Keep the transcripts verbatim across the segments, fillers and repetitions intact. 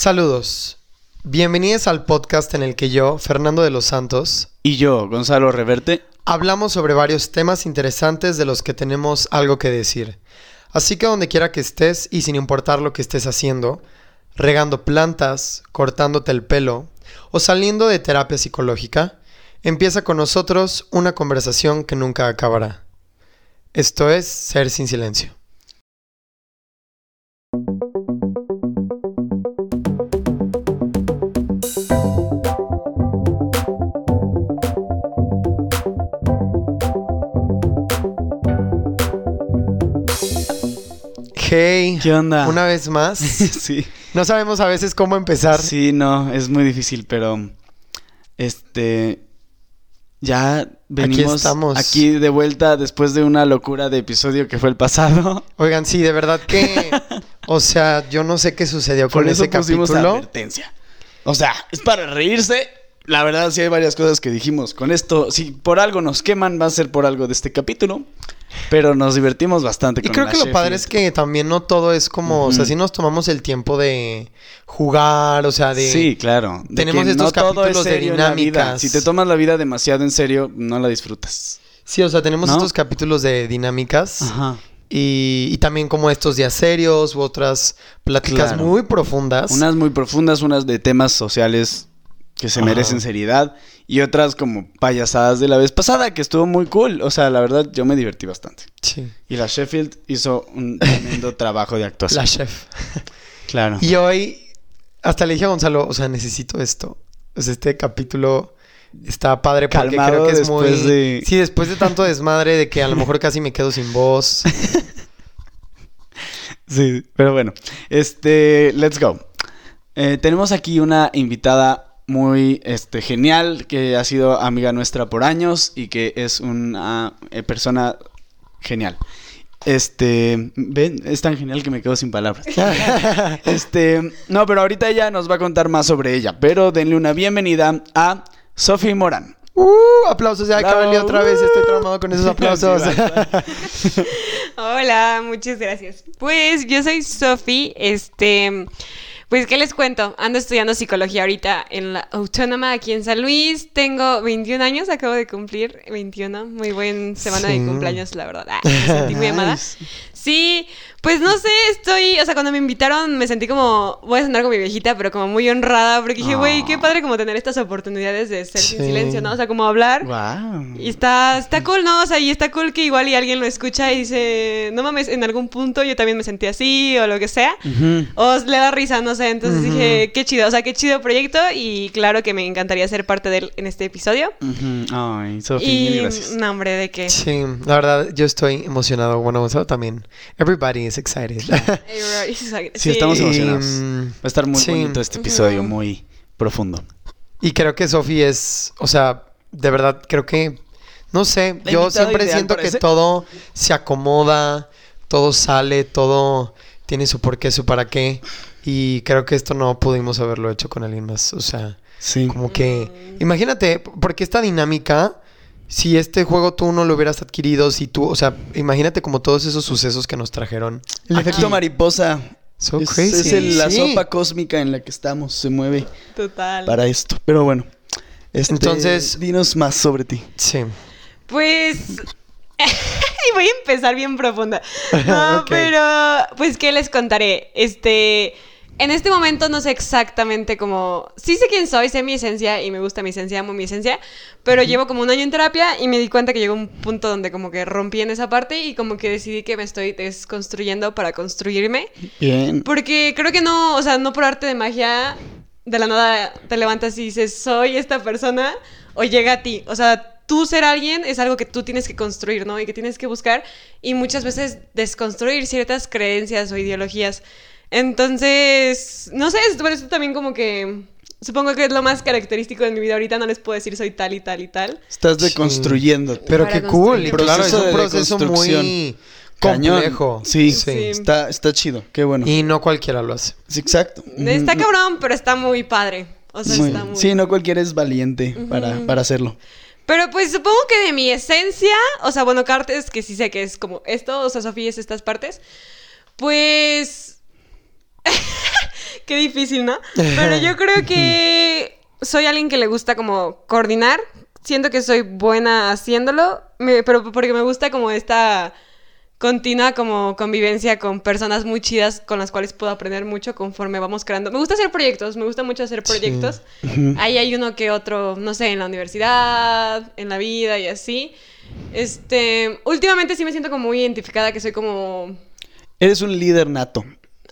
Saludos. Bienvenidos al podcast en el que yo, Fernando de los Santos, y yo, Gonzalo Reverte, hablamos sobre varios temas interesantes de los que tenemos algo que decir. Así que donde quiera que estés y sin importar lo que estés haciendo, regando plantas, cortándote el pelo o saliendo de terapia psicológica, empieza con nosotros una conversación que nunca acabará. Esto es Ser Sin Silencio. Hey, ¿qué onda? Una vez más. Sí. No sabemos a veces cómo empezar. Sí, no, es muy difícil, pero este ya venimos aquí, estamos. Aquí de vuelta después de una locura de episodio que fue el pasado. Oigan, sí, de verdad que o sea, yo no sé qué sucedió con ese capítulo. Por eso pusimos la advertencia. O sea, es para reírse. La verdad, sí hay varias cosas que dijimos. Con esto, si por algo nos queman, va a ser por algo de este capítulo. Pero nos divertimos bastante con la Y creo que Sheffield. Lo padre es que también no todo es como... Uh-huh. O sea, sí nos tomamos el tiempo de jugar, o sea, de... Sí, claro. De tenemos que estos no capítulos todo es serio de dinámicas. En la vida. Si te tomas la vida demasiado en serio, no la disfrutas. Sí, o sea, tenemos ¿no? estos capítulos de dinámicas. Ajá. Y, y también como estos días serios u otras pláticas claro. muy profundas. Unas muy profundas, unas de temas sociales... que se merecen seriedad, y otras como payasadas de la vez pasada, que estuvo muy cool. O sea, la verdad, yo me divertí bastante. Sí. Y la Sheffield hizo un tremendo trabajo de actuación. La chef. Claro. Y hoy, hasta le dije a Gonzalo, o sea, necesito esto. O sea, este capítulo está padre porque calmado creo que es después muy... De... Sí, después de tanto desmadre de que a lo mejor casi me quedo sin voz. Sí, pero bueno. Este, let's go. Eh, tenemos aquí una invitada... muy este, genial, que ha sido amiga nuestra por años y que es una eh, persona genial. Este, ven, es tan genial que me quedo sin palabras. Este, no, pero ahorita ella nos va a contar más sobre ella, pero denle una bienvenida a Sofía Morán. ¡Uh! Aplausos, ya que valió otra vez, estoy traumado con esos aplausos. Sí, hola, muchas gracias. Pues yo soy Sofía, este... Pues, ¿qué les cuento? Ando estudiando psicología ahorita en la Autónoma, aquí en San Luis. Tengo veintiún años, acabo de cumplir veintiuno. Muy buena semana sí. de cumpleaños, la verdad. Ah, me sentí muy amada. Sí, pues no sé, estoy... O sea, cuando me invitaron me sentí como... Voy a sonar con mi viejita, pero como muy honrada. Porque dije, güey, oh. qué padre como tener estas oportunidades de ser sí. sin silencio, ¿no? O sea, como hablar. Wow. Y está, está cool, ¿no? O sea, y está cool que igual y alguien lo escucha y dice... No mames, en algún punto yo también me sentí así o lo que sea. Uh-huh. O le da risa, no sé. Entonces uh-huh. dije, qué chido. O sea, qué chido proyecto. Y claro que me encantaría ser parte de él en este episodio. Uh-huh. Ay, Sofía, y, mil gracias. No, hombre, ¿de qué? Sí, la verdad, yo estoy emocionado. Bueno, Gonzalo también. Everybody is excited. Everybody is excited. Sí, sí, estamos emocionados. Va a estar muy sí. bonito este episodio, uh-huh. muy profundo. Y creo que Sofía es, o sea, de verdad, creo que, no sé, la yo siempre ideal, siento parece. Que todo se acomoda, todo sale, todo tiene su porqué, su para qué. Y creo que esto no pudimos haberlo hecho con alguien más. O sea, sí. como que, imagínate, porque esta dinámica... Si este juego tú no lo hubieras adquirido, si tú... O sea, imagínate como todos esos sucesos que nos trajeron. El aquí. Efecto mariposa. So es, crazy. Es el, la sí. sopa cósmica en la que estamos. Se mueve. Total. Para esto. Pero bueno. Este, entonces... Dinos más sobre ti. Sí. Pues... Y voy a empezar bien profunda. No, okay. pero... Pues, ¿qué les contaré? Este... En este momento no sé exactamente cómo... Sí sé quién soy, sé mi esencia y me gusta mi esencia, amo mi esencia. Pero llevo como un año en terapia y me di cuenta que llegó un punto donde como que rompí en esa parte y como que decidí que me estoy desconstruyendo para construirme. Bien. Porque creo que no... O sea, no por arte de magia de la nada te levantas y dices soy esta persona o llega a ti. O sea... Tú ser alguien es algo que tú tienes que construir, ¿no? Y que tienes que buscar y muchas veces desconstruir ciertas creencias o ideologías. Entonces, no sé, por eso también como que... Supongo que es lo más característico de mi vida ahorita. No les puedo decir soy tal y tal y tal. Estás deconstruyéndote. Sí. Pero qué cool. El proceso claro, es un proceso muy... complejo. Sí, sí. sí. Está, está chido. Qué bueno. Y no cualquiera lo hace. Sí, exacto. Está cabrón, pero está muy padre. O sea, muy está muy... Sí, no cualquiera es valiente uh-huh. para, para hacerlo. Pero pues supongo que de mi esencia, o sea, bueno, Cartes, que sí sé que es como esto, o sea, Sofía es estas partes, pues... Qué difícil, ¿no? Pero yo creo que soy alguien que le gusta como coordinar. Siento que soy buena haciéndolo, me, pero porque me gusta como esta continua como convivencia con personas muy chidas con las cuales puedo aprender mucho conforme vamos creando. Me gusta hacer proyectos, me gusta mucho hacer proyectos. Sí. Ahí hay uno que otro, no sé, en la universidad, en la vida y así. Este, últimamente sí me siento como muy identificada, que soy como... Eres un líder nato.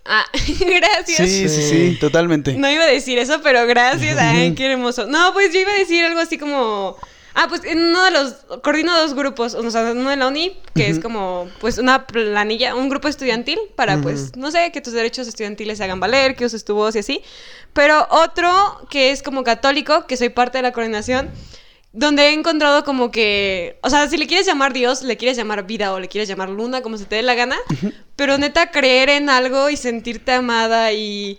Ah, gracias. Sí, sí, sí, totalmente. No iba a decir eso, pero gracias. Ay, qué hermoso. No, pues yo iba a decir algo así como... Ah, pues en uno de los... Coordino dos grupos. O sea, uno de la uni, que uh-huh. es como... Pues una planilla, un grupo estudiantil para, uh-huh. pues... No sé, que tus derechos estudiantiles se hagan valer, que uses tu voz y así. Pero otro que es como católico, que soy parte de la coordinación, donde he encontrado como que... O sea, si le quieres llamar Dios, le quieres llamar vida o le quieres llamar luna, como se te dé la gana. Uh-huh. Pero neta, creer en algo y sentirte amada y...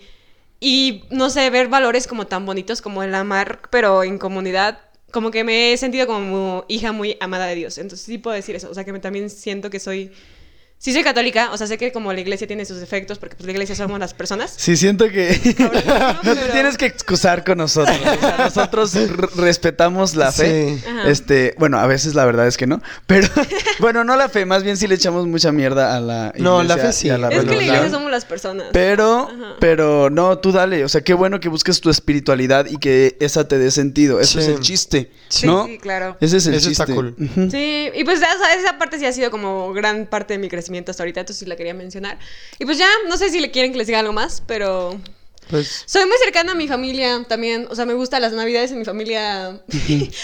Y, no sé, ver valores como tan bonitos como el amar, pero en comunidad... Como que me he sentido como hija muy amada de Dios. Entonces sí puedo decir eso. O sea, que me, también siento que soy... Sí soy católica. O sea, sé que como la iglesia tiene sus defectos, porque pues la iglesia somos las personas. Sí, siento que... Cabrón, no, pero... no te tienes que excusar con nosotros. O sea, nosotros r- respetamos la fe. Sí. Este, bueno, a veces la verdad es que no. Pero, bueno, no la fe. Más bien sí le echamos mucha mierda a la iglesia. No, la fe sí. A la es que la iglesia somos las personas. Pero, ajá. pero no, tú dale. O sea, qué bueno que busques tu espiritualidad y que esa te dé sentido. Eso sí. es el chiste, sí, ¿no? Sí, claro. Ese es el Eso chiste. Está cool. Uh-huh. Sí, y pues esa, esa parte sí ha sido como gran parte de mi crecimiento hasta ahorita, entonces sí la quería mencionar. Y pues ya, no sé si le quieren que les diga algo más, pero... Pues... Soy muy cercana a mi familia también. O sea, me gustan las navidades en mi familia.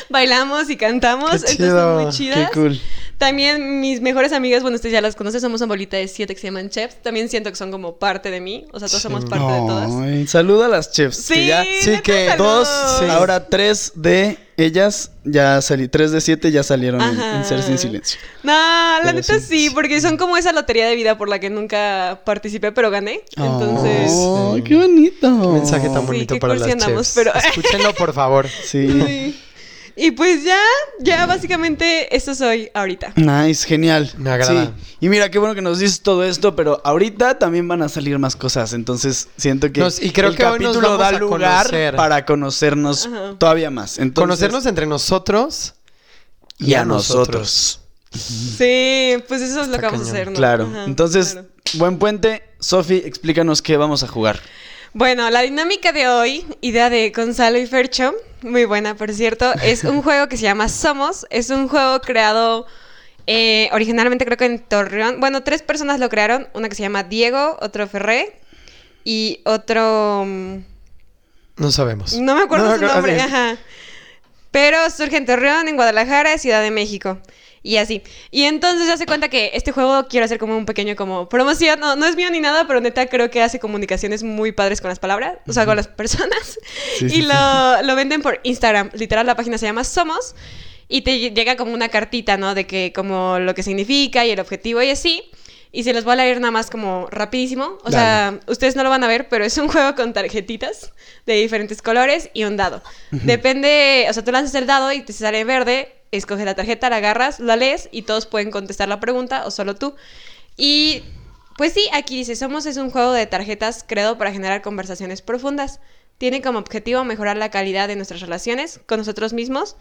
Bailamos y cantamos. Qué entonces chido. Son muy chidas. Qué cool. También mis mejores amigas, bueno, ustedes ya las conocen, somos una bolita de siete que se llaman chefs. También siento que son como parte de mí. O sea, todos sí. somos parte no. de todas. Saluda a las chefs. Sí, que ya, sí que dos, sí. ahora tres de ellas ya salí, tres de siete ya salieron en, en Ser Sin Silencio. No, pero la neta sí, sí, porque son como esa lotería de vida por la que nunca participé, pero gané. Oh, entonces. Oh, ¡qué bonito! Qué mensaje tan bonito sí, para las chefs. Pero... Escúchenlo, por favor. Sí. sí. Y pues ya, ya básicamente eso soy ahorita. Nice, genial. Me agrada. Sí. Y mira, qué bueno que nos dices todo esto, pero ahorita también van a salir más cosas. Entonces siento que nos, y creo el que capítulo nos da lugar conocer. Para conocernos Ajá. todavía más. Entonces, conocernos entre nosotros y, y a nosotros. nosotros. Sí, pues eso es lo Está que vamos cañón. A hacer, ¿no? Claro. Ajá, Entonces, claro. buen puente. Sofi, explícanos qué vamos a jugar. Bueno, la dinámica de hoy, idea de Gonzalo y Fercho, muy buena por cierto, es un juego que se llama Somos, es un juego creado eh, originalmente creo que en Torreón, bueno, tres personas lo crearon, una que se llama Diego, otro Ferré y otro... No sabemos. No me acuerdo no, su nombre, okay. ajá. Pero surge en Torreón, en Guadalajara, Ciudad de México. Y así. Y entonces se hace cuenta que este juego quiero hacer como un pequeño como promoción. No, no es mío ni nada, pero neta creo que hace comunicaciones muy padres con las palabras. O sea, con las personas. Sí, y sí, lo, sí. lo venden por Instagram. Literal, la página se llama Somos. Y te llega como una cartita, ¿no? De que como lo que significa y el objetivo y así. Y se los voy a leer nada más como rapidísimo. O Dale. sea, ustedes no lo van a ver, pero es un juego con tarjetitas de diferentes colores y un dado. Uh-huh. Depende... O sea, tú lanzas el dado y te sale verde... Escoges la tarjeta, la agarras, la lees y todos pueden contestar la pregunta o solo tú. Y pues sí, aquí dice, Somos es un juego de tarjetas creado para generar conversaciones profundas. Tiene como objetivo mejorar la calidad de nuestras relaciones con nosotros mismos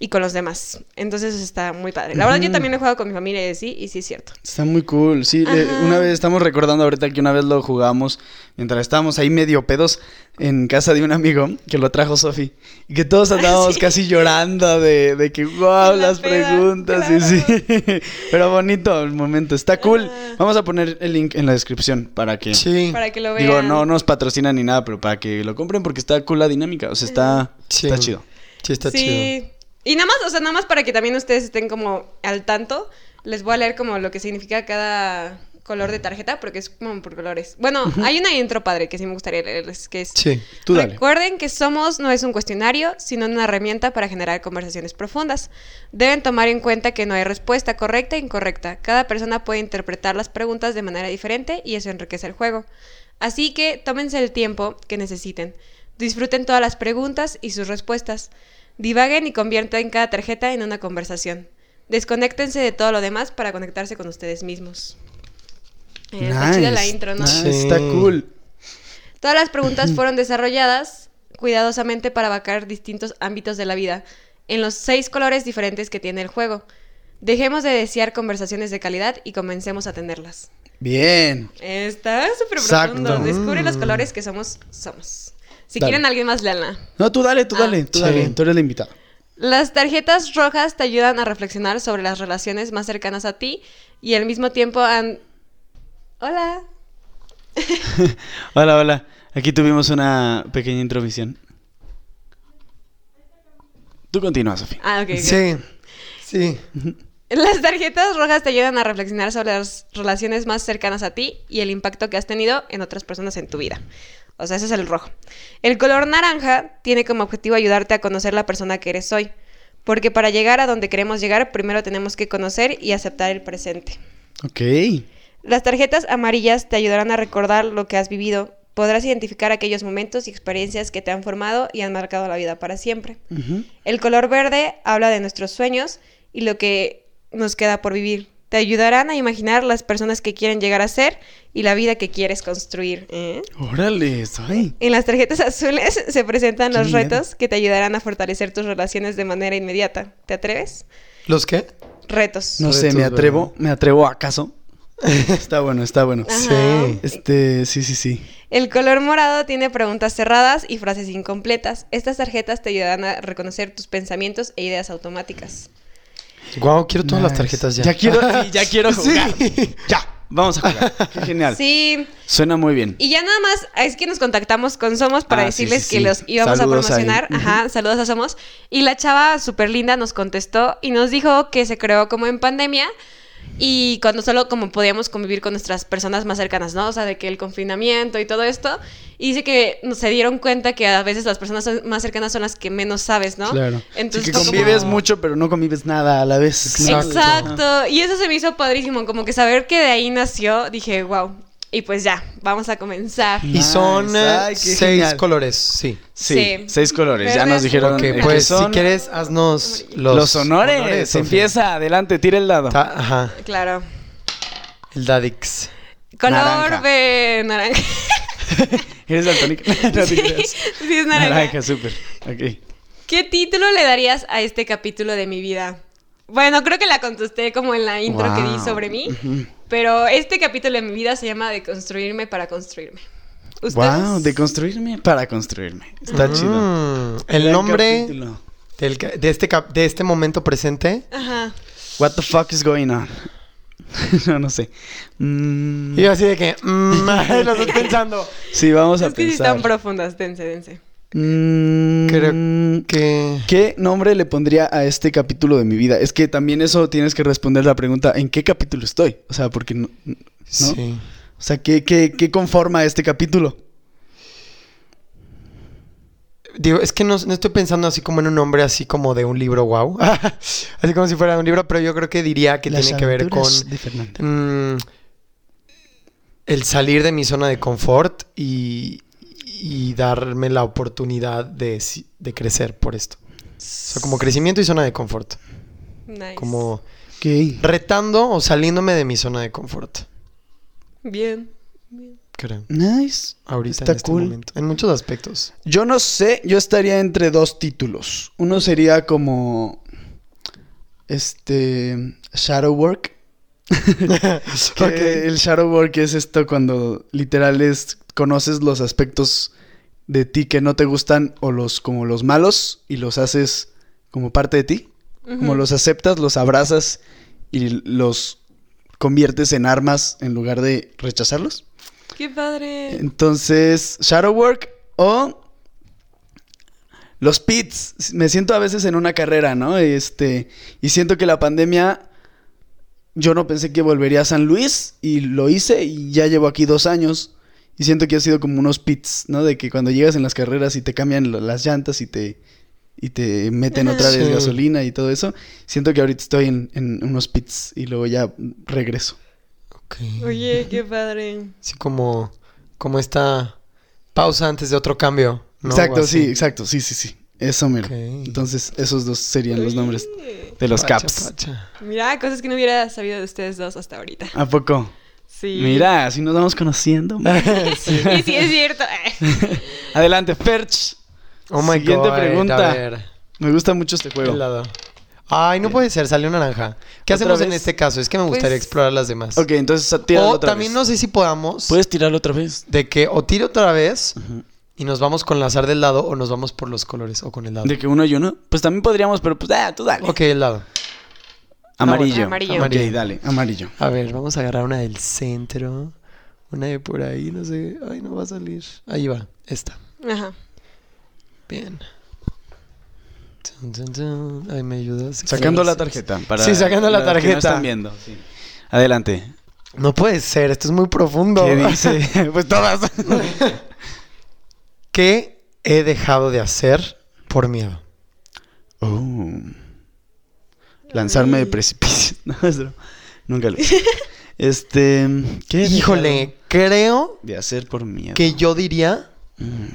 y con los demás. Entonces está muy padre. La verdad uh-huh. yo también he jugado con mi familia y sí, y sí es cierto. Está muy cool. Sí, le, una vez estamos recordando ahorita que una vez lo jugamos mientras estábamos ahí medio pedos en casa de un amigo que lo trajo Sofi y que todos andábamos ¿Sí? casi llorando de, de que wow, la las peda, preguntas claro. sí, sí. Pero bonito el momento. Está cool. Uh-huh. Vamos a poner el link en la descripción para que sí. para que lo vean. Digo, no nos patrocinan ni nada, pero para que lo compren porque está cool la dinámica, o sea, está sí. está chido. Sí, está sí. chido. Y nada más, o sea, nada más para que también ustedes estén como al tanto, les voy a leer como lo que significa cada color de tarjeta, porque es como por colores. Bueno, uh-huh. hay una intro padre que sí me gustaría leerles, que es... Sí, tú dale. Recuerden que Somos no es un cuestionario, sino una herramienta para generar conversaciones profundas. Deben tomar en cuenta que no hay respuesta correcta e incorrecta. Cada persona puede interpretar las preguntas de manera diferente y eso enriquece el juego. Así que tómense el tiempo que necesiten. Disfruten todas las preguntas y sus respuestas. Divaguen y conviertan cada tarjeta en una conversación. Desconéctense de todo lo demás para conectarse con ustedes mismos. Eh, nice, está chida la intro, ¿no? Nice, sí. Está cool. Todas las preguntas fueron desarrolladas cuidadosamente para abarcar distintos ámbitos de la vida, en los seis colores diferentes que tiene el juego. Dejemos de desear conversaciones de calidad y comencemos a tenerlas. Bien. Está súper profundo. Descubre mm. los colores que somos, somos. Si dale. quieren, alguien más leanla. No, tú dale, tú ah. dale, tú sí. dale. Tú eres la invitada. Las tarjetas rojas te ayudan a reflexionar sobre las relaciones más cercanas a ti y al mismo tiempo han... Hola. Hola, hola. Aquí tuvimos una pequeña intromisión. Tú continúa, Sofía. Ah, ok. okay. Sí, sí. Las tarjetas rojas te ayudan a reflexionar sobre las relaciones más cercanas a ti y el impacto que has tenido en otras personas en tu vida. O sea, ese es el rojo. El color naranja tiene como objetivo ayudarte a conocer la persona que eres hoy, porque para llegar a donde queremos llegar, primero tenemos que conocer y aceptar el presente. Ok. Las tarjetas amarillas te ayudarán a recordar lo que has vivido. Podrás identificar aquellos momentos y experiencias que te han formado y han marcado la vida para siempre. Uh-huh. El color verde habla de nuestros sueños y lo que nos queda por vivir. Te ayudarán a imaginar las personas que quieren llegar a ser y la vida que quieres construir. ¿Eh? ¡Órale! Soy. En las tarjetas azules se presentan los bien. retos que te ayudarán a fortalecer tus relaciones de manera inmediata. ¿Te atreves? ¿Los qué? Retos. No retos, sé, me atrevo, ¿verdad? ¿Me atrevo acaso? Está bueno, está bueno. Ajá. Sí. Este, sí, sí, sí. El color morado tiene preguntas cerradas y frases incompletas. Estas tarjetas te ayudarán a reconocer tus pensamientos e ideas automáticas. Guau, wow, quiero todas nice. las tarjetas ya. Ya quiero, sí, ya quiero jugar. Sí. Ya. Vamos a jugar. Qué genial. Sí. Suena muy bien. Y ya nada más, es que nos contactamos con Somos para ah, decirles sí, sí, sí. que los íbamos saludos a promocionar. Ahí. Ajá, saludos a Somos. Y la chava súper linda nos contestó y nos dijo que se creó como en pandemia. Y cuando solo como podíamos convivir con nuestras personas más cercanas, ¿no? O sea, de que el confinamiento y todo esto. Y dice que se dieron cuenta que a veces las personas más cercanas son las que menos sabes, ¿no? Claro. Entonces, sí, que convives como... mucho, pero no convives nada a la vez. Exacto. Exacto. Y eso se me hizo padrísimo. Como que saber que de ahí nació, dije, wow. Y pues ya, vamos a comenzar. Y son Ay, seis genial. colores, sí. Sí, sí, seis colores. Verdes, ya nos dijeron que okay, pues son... si quieres, haznos los, los honores. honores Se empieza, adelante, tira el dado. Ta- Ajá. Claro. El dadix. Color naranja. de naranja. ¿Eres daltónica? No, sí, sí, es naranja. Naranja, súper. Okay. ¿Qué título le darías a este capítulo de mi vida? Bueno, creo que la contesté como en la intro wow. que di sobre mí. Uh-huh. Pero este capítulo de mi vida se llama Deconstruirme para construirme. ¿Ustedes? Wow, de construirme para construirme. Está mm, chido. El, el nombre del, de, este cap, de este momento presente. Ajá. What the fuck is going on? no, no sé. Mm. Y así de que... Mm, lo estoy pensando. Sí, vamos es a pensar. Es que si están profundas, dense, dense. Mm, Creo que... ¿Qué nombre le pondría a este capítulo de mi vida? Es que también eso tienes que responder la pregunta, ¿en qué capítulo estoy? O sea, porque... no, ¿no? Sí. O sea, ¿qué, qué, qué conforma este capítulo? Digo, es que no, no estoy pensando así como en un nombre así como de un libro, wow. así como si fuera un libro, pero yo creo que diría que Las tiene que ver con... de Fernando. Mmm, el salir de mi zona de confort y, y darme la oportunidad de, de crecer por esto. O sea, como crecimiento y zona de confort. Nice. Como okay. retando o saliéndome de mi zona de confort. Bien, bien. Creo. Nice. Ahorita está en este cool. momento. En muchos aspectos. Yo no sé, yo estaría entre dos títulos. Uno sería como este shadow work. que okay. El shadow work es esto cuando literal es conoces los aspectos de ti que no te gustan o los como los malos y los haces como parte de ti, uh-huh. como los aceptas, los abrazas y los conviertes en armas en lugar de rechazarlos. ¡Qué padre! Entonces, shadow work o los pits. Me siento a veces en una carrera, ¿no? Este, y siento que la pandemia... Yo no pensé que volvería a San Luis y lo hice y ya llevo aquí dos años. Y siento que ha sido como unos pits, ¿no? De que cuando llegas en las carreras y te cambian lo, las llantas y te... Y te meten otra vez sí. gasolina y todo eso. Siento que ahorita estoy en, en unos pits y luego ya regreso. Okay. Oye, qué padre. Sí, como, como esta pausa antes de otro cambio, ¿no? Exacto, sí, exacto. Sí, sí, sí. Eso, mira. Okay. Entonces, esos dos serían Oye. los nombres de los pacha, caps. Pacha. Mira, cosas que no hubiera sabido de ustedes dos hasta ahorita. ¿A poco? Sí. Mira, así nos vamos conociendo. Sí. Y sí, es cierto. Adelante, Ferch. Oh my Siguiente God, pregunta. A ver. Me gusta mucho este juego. Lado. Ay, no puede ser, salió naranja. ¿Qué hacemos vez? en este caso? Es que me gustaría pues... explorar las demás. Ok, entonces tíralo otra vez. O también no sé si podamos. Puedes tirarlo otra vez. De que o tiro otra vez uh-huh. y nos vamos con el azar del lado o nos vamos por los colores o con el lado. ¿De que uno y uno? Pues también podríamos, pero pues ah, tú dale. Ok, el lado. Amarillo. Amarillo. Amarillo. Ok, dale, amarillo. A ver, vamos a agarrar una del centro. Una de por ahí, no sé. Ay, no va a salir. Ahí va, esta. Ajá. Bien. Dun, dun, dun. Ay, me ayudas. Sacando la tarjeta. Para sí, sacando la tarjeta. Que no están viendo. Sí. Adelante. No puede ser, esto es muy profundo. ¿Qué dice? Pues todas. ¿Qué he dejado de hacer por miedo? Oh. Lanzarme de precipicio. No, eso no. Nunca lo hice. Este. ¿Qué Híjole, creo. De hacer por miedo. Que yo diría. Mm.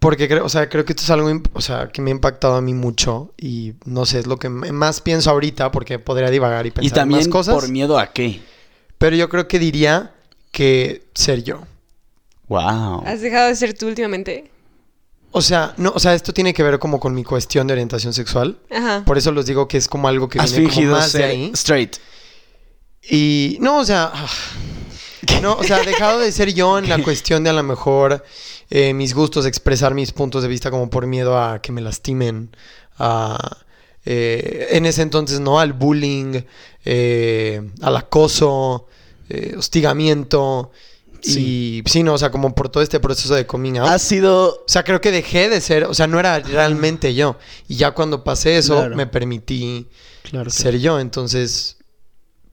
Porque creo, o sea, creo que esto es algo, o sea, que me ha impactado a mí mucho y no sé, es lo que más pienso ahorita porque podría divagar y pensar y más cosas. Y también por miedo a qué. Pero yo creo que diría que ser yo. Wow. ¿Has dejado de ser tú últimamente? O sea, no, o sea, esto tiene que ver como con mi cuestión de orientación sexual. Ajá. Por eso los digo que es como algo que viene como más de ahí. Straight. Y no, o sea, ¿Qué? no, o sea, dejado de ser yo en ¿Qué? la cuestión de a lo mejor eh, mis gustos, expresar mis puntos de vista como por miedo a que me lastimen, a, eh, en ese entonces, ¿no? Al bullying, eh, al acoso, eh, hostigamiento. Sí. Y sí, no, o sea, como por todo este proceso de coming out. Ha sido... O sea, creo que dejé de ser, o sea, no era realmente yo. Y ya cuando pasé eso, claro. me permití claro, ser claro. yo. Entonces,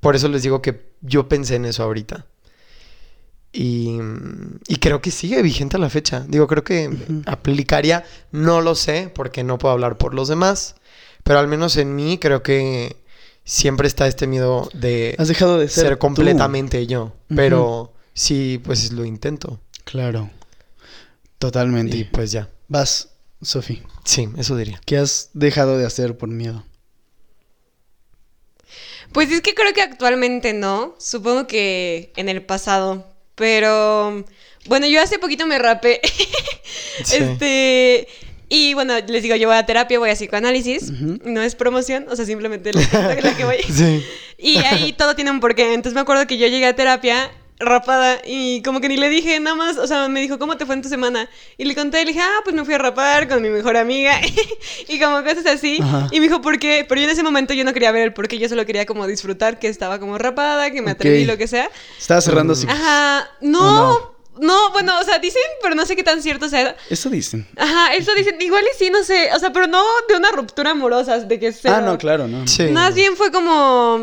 por eso les digo que yo pensé en eso ahorita. Y, y creo que sigue vigente a la fecha. Digo, creo que uh-huh. aplicaría, no lo sé, porque no puedo hablar por los demás. Pero al menos en mí creo que siempre está este miedo de... Has dejado de ser, ser completamente tú. yo. Pero... Uh-huh. Sí, pues lo intento. Claro. Totalmente. Y pues ya. Vas, Sofi. Sí, eso diría. ¿Qué has dejado de hacer por miedo? Pues es que creo que actualmente no. Supongo que en el pasado. Pero... Bueno, yo hace poquito me rapé. sí. Este... Y bueno, les digo, yo voy a terapia, voy a psicoanálisis. Uh-huh. No es promoción, o sea, simplemente la, la que voy. sí. Y ahí todo tiene un porqué. Entonces me acuerdo que yo llegué a terapia... rapada y como que ni le dije nada más, o sea, me dijo, ¿cómo te fue en tu semana? Y le conté, le dije, ah, pues me fui a rapar con mi mejor amiga y como cosas así. Ajá. Y me dijo, ¿por qué? Pero yo en ese momento yo no quería ver el por qué, yo solo quería como disfrutar que estaba como rapada, que me okay. atreví, lo que sea. Estaba cerrando así. Ajá, no, oh, no, no, bueno, o sea, dicen, pero no sé qué tan cierto sea. Eso dicen. Ajá, eso dicen, igual y sí, no sé, o sea, pero no de una ruptura amorosa, de que sea. Ah, no, claro, no. Sí. Más bien fue como...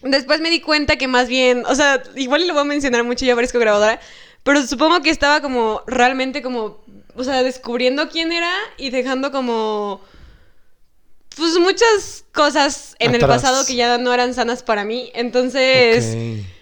Después me di cuenta que más bien... O sea, igual lo voy a mencionar mucho, ya parezco grabadora. Pero supongo que estaba como... Realmente como... O sea, descubriendo quién era y dejando como... Pues muchas cosas en Atrás. el pasado que ya no eran sanas para mí. Entonces... Okay.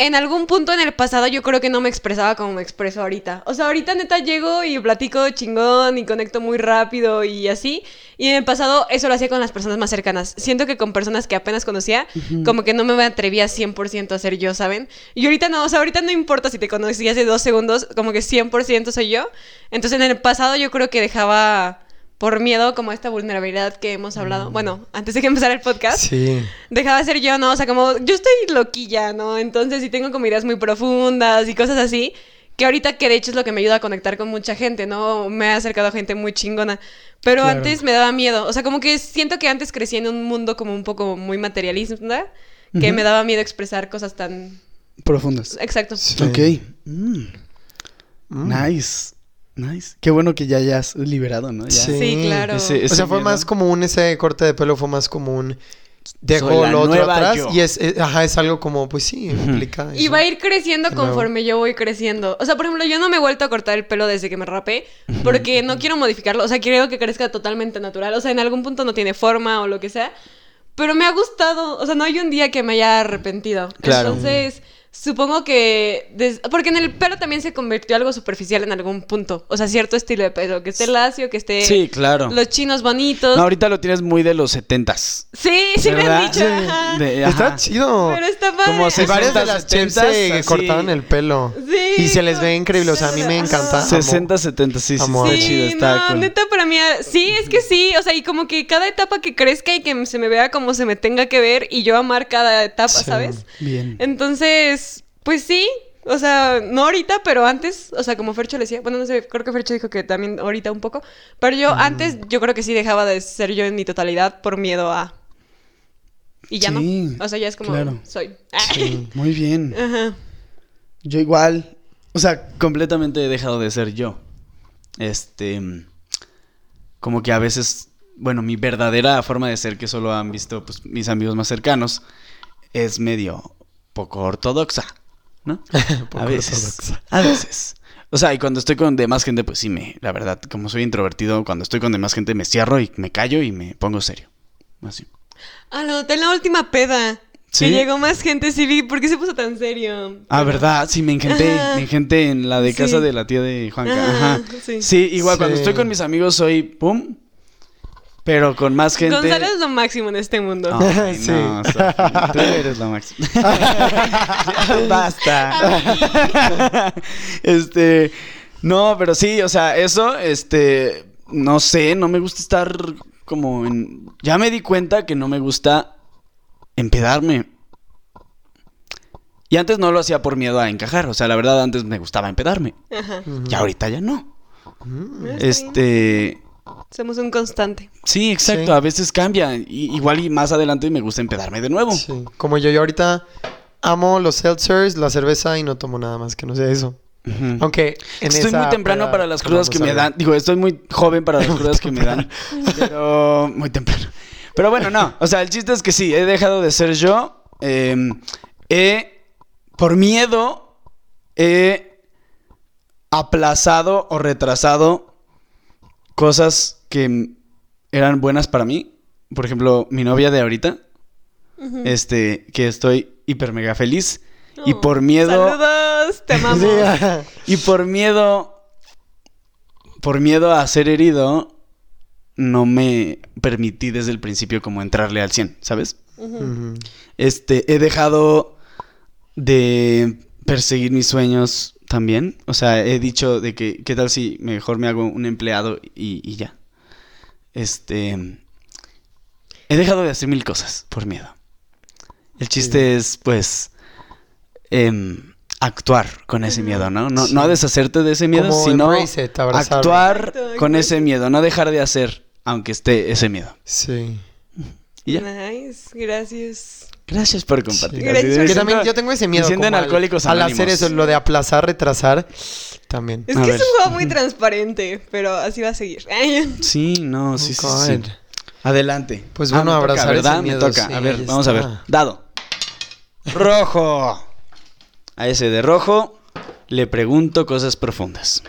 En algún punto en el pasado yo creo que no me expresaba como me expreso ahorita. O sea, ahorita neta llego y platico chingón y conecto muy rápido y así. Y en el pasado eso lo hacía con las personas más cercanas. Siento que con personas que apenas conocía, uh-huh. como que no me atrevía cien por ciento a ser yo, ¿saben? Y ahorita no, o sea, ahorita no importa si te conocí hace dos segundos, como que cien por ciento soy yo. Entonces en el pasado yo creo que dejaba... Por miedo, como esta vulnerabilidad que hemos hablado. Mm. Bueno, antes de que empezara el podcast. Sí. Dejaba de ser yo, ¿no? O sea, como... Yo estoy loquilla, ¿no? Entonces sí tengo como ideas muy profundas y cosas así. Que ahorita, que de hecho es lo que me ayuda a conectar con mucha gente, ¿no? Me ha acercado a gente muy chingona. Pero claro. antes me daba miedo. O sea, como que siento que antes crecí en un mundo como un poco muy materialista. Que uh-huh. me daba miedo expresar cosas tan... Profundas. Exacto. Sí. Ok. Mm. Mm. Nice. Nice. Qué bueno que ya hayas liberado, ¿no? Ya. Sí, sí, claro. Ese, ese o sea, fue miedo. más como un... Ese corte de pelo fue más como un... Dejo lo otro atrás. Yo. Y es, es... Ajá, es algo como... Pues sí, implica eso. Y va a ir creciendo conforme yo voy creciendo. O sea, por ejemplo, yo no me he vuelto a cortar el pelo desde que me rapé. Porque no quiero modificarlo. O sea, quiero que crezca totalmente natural. O sea, en algún punto no tiene forma o lo que sea. Pero me ha gustado. O sea, no hay un día que me haya arrepentido. Claro. Entonces... Supongo que... Des... Porque en el pelo también se convirtió algo superficial en algún punto. O sea, cierto estilo de pelo. Que esté lacio, que esté... Sí, claro. Los chinos bonitos. No, ahorita lo tienes muy de los setentas. Sí, sí, ¿verdad? Me han dicho. Sí. Ajá. De, ajá. Está chido. Pero está padre. Como se varias de las ochentas se cortaban el pelo. Sí. Y se les ve increíble. O sea, a mí me encanta. sesenta, setenta, sí, sí. Amor. Sí, chido, está no, cool. Neta, para mí... Sí, es que sí. O sea, y como que cada etapa que crezca y que se me vea como se me tenga que ver y yo amar cada etapa, sí, ¿sabes? Bien. Entonces... Pues sí, o sea, no ahorita, pero antes, o sea, como Fercho le decía, bueno, no sé, creo que Fercho dijo que también ahorita un poco, pero yo mm. antes, yo creo que sí dejaba de ser yo en mi totalidad por miedo a... Y ya sí, no, o sea, ya es como claro. Soy. Sí, muy bien. Ajá. Yo igual, o sea, completamente he dejado de ser yo. Este, como que a veces, bueno, mi verdadera forma de ser, que solo han visto pues, mis amigos más cercanos, es medio... poco ortodoxa, ¿no? poco a veces, ortodoxa. A veces. O sea, y cuando estoy con demás gente, pues sí, me, la verdad, como soy introvertido, cuando estoy con demás gente me cierro y me callo y me pongo serio. Así. Ah, lo noté en la última peda. Sí. Que llegó más gente, sí vi. ¿Por qué se puso tan serio? Ah, ¿verdad? Sí, me engenté. Ajá. Me engenté en la de casa sí. de la tía de Juanca. Ajá. Ajá. Sí. sí, igual sí. Cuando estoy con mis amigos soy pum. Pero con más gente... Gonzalo es lo máximo en este mundo. Ay, sí. No, Sofía, tú eres lo máximo. Basta. Este... No, pero sí, o sea, eso, este... No sé, no me gusta estar como en... Ya me di cuenta que no me gusta empedarme. Y antes no lo hacía por miedo a encajar. O sea, la verdad, antes me gustaba empedarme. Ajá. Y ahorita ya no. Este... Somos un constante. Sí, exacto, sí. A veces cambia y, igual y más adelante me gusta empedarme de nuevo. Sí. Como yo, yo ahorita amo los seltzers, la cerveza y no tomo nada más que no sea eso. Uh-huh. Aunque en estoy esa muy temprano para, para las crudas que me dan. Digo, estoy muy joven para las crudas que me dan. Pero... Muy temprano. Pero bueno, no. O sea, el chiste es que sí, he dejado de ser yo. Eh, he... Por miedo he aplazado o retrasado cosas que eran buenas para mí. Por ejemplo, mi novia de ahorita. Uh-huh. Este, que estoy hiper mega feliz. Oh, y por miedo... ¡Saludos! ¡Te amamos! Sí. Y por miedo... Por miedo a ser herido... No me permití desde el principio como entrarle al cien, ¿sabes? Uh-huh. Este, he dejado de perseguir mis sueños... También, o sea, he dicho de que qué tal si mejor me hago un empleado y, y ya. Este, he dejado de hacer mil cosas por miedo. El chiste sí. es, pues, eh, actuar con ese miedo, ¿no? No, sí. no deshacerte de ese miedo, como sino it, actuar exacto, con exacto. ese miedo, no dejar de hacer, aunque esté ese miedo. Sí. Y ya. Nice, gracias. Gracias por compartir. Sí, gracias. Que también yo tengo ese miedo. Se sienten alcohólicos al, al hacer eso, lo de aplazar, retrasar. También. Es a que ver. Es un juego muy transparente, pero así va a seguir. Sí, no, sí, oh, sí, sí. Adelante. Pues bueno, ah, abrazar toca, ese miedo. Me toca. Sí, a ver, vamos está. a ver. Dado. Rojo. A ese de rojo le pregunto cosas profundas.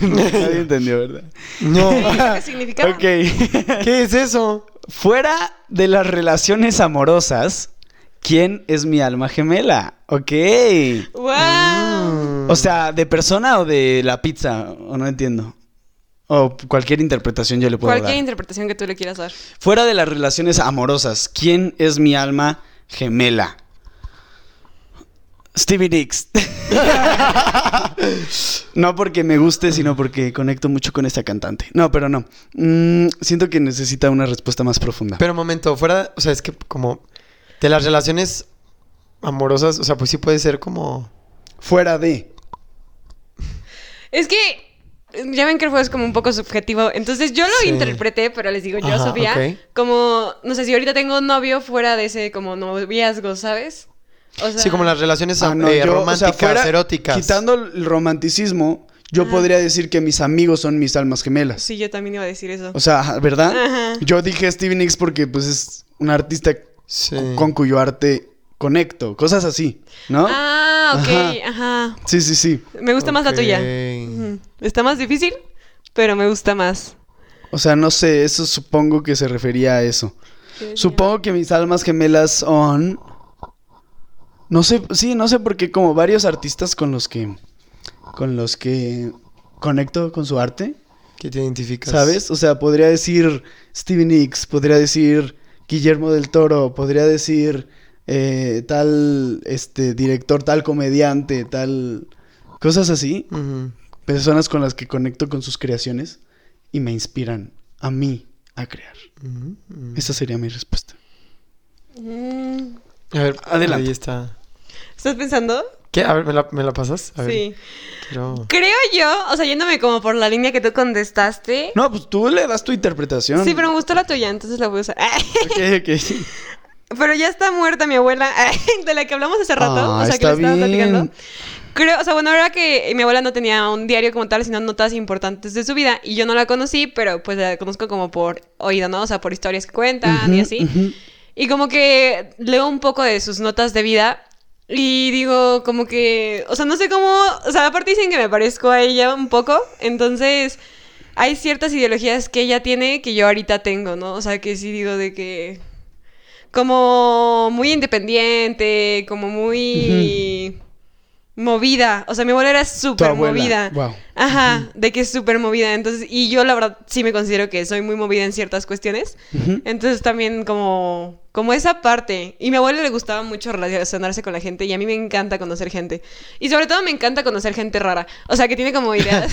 Nadie entendió, ¿verdad? No. ¿Qué significa? Ok. ¿Qué es eso? Fuera de las relaciones amorosas, ¿quién es mi alma gemela? Ok. Wow. O sea, ¿de persona o de la pizza? O no entiendo. O cualquier interpretación yo le puedo cualquier dar. Cualquier interpretación que tú le quieras dar. Fuera de las relaciones amorosas, ¿quién es mi alma gemela? Stevie Nicks. No porque me guste, sino porque conecto mucho con esta cantante. No, pero no. Mm, siento que necesita una respuesta más profunda. Pero un momento, fuera... O sea, es que como... De las relaciones amorosas... O sea, pues sí puede ser como... Fuera de... Es que... Ya ven que el juego es como un poco subjetivo. Entonces yo lo sí. interpreté, pero les digo yo, ajá, Sofía... Okay. Como... No sé, si ahorita tengo un novio fuera de ese como noviazgo, ¿sabes? O sea, sí, como las relaciones ah, no, eh, yo, románticas, o sea, fuera, eróticas. Quitando el romanticismo, yo ah. podría decir que mis amigos son mis almas gemelas. Sí, yo también iba a decir eso. O sea, ¿verdad? Ajá. Yo dije Stevie Nicks porque pues es un artista sí. con cuyo arte conecto. Cosas así, ¿no? Ah, ok, ajá. ajá. Sí, sí, sí. Me gusta okay. más la tuya. Está más difícil, pero me gusta más. O sea, no sé, eso supongo que se refería a eso. Supongo que mis almas gemelas son... No sé, sí, no sé por qué como varios artistas con los que con los que conecto con su arte. Que te identificas. ¿Sabes? O sea, podría decir Stevie Nicks, podría decir Guillermo del Toro, podría decir eh, tal este director, tal comediante, tal... Cosas así. Uh-huh. Personas con las que conecto con sus creaciones y me inspiran a mí a crear. Uh-huh. Uh-huh. Esa sería mi respuesta. Mm. A ver, adelante. Ahí está. ¿Estás pensando? ¿Qué? A ver, ¿me la, me la pasas? A sí. Ver. Quiero... Creo yo, o sea, yéndome como por la línea que tú contestaste. No, pues tú le das tu interpretación. Sí, pero me gustó la tuya, entonces la voy a usar. Ok, ok. Pero ya está muerta mi abuela, de la que hablamos hace rato. Ah, o sea, que la estaba platicando. Creo, o sea, bueno, la verdad que mi abuela no tenía un diario como tal, sino notas importantes de su vida. Y yo no la conocí, pero pues la conozco como por oído, ¿no? O sea, por historias que cuentan, uh-huh, y así. Uh-huh. Y como que leo un poco de sus notas de vida y digo como que... O sea, no sé cómo... O sea, aparte dicen que me parezco a ella un poco. Entonces, hay ciertas ideologías que ella tiene que yo ahorita tengo, ¿no? O sea, que sí digo de que... Como muy independiente, como muy... Uh-huh. Movida, o sea, mi abuela era súper movida. Wow. Ajá, uh-huh. De que es súper movida. Entonces, y yo la verdad sí me considero que soy muy movida en ciertas cuestiones. Uh-huh. Entonces también como, como esa parte. Y a mi abuela le gustaba mucho relacionarse con la gente y a mí me encanta conocer gente. Y sobre todo me encanta conocer gente rara. O sea, que tiene como ideas.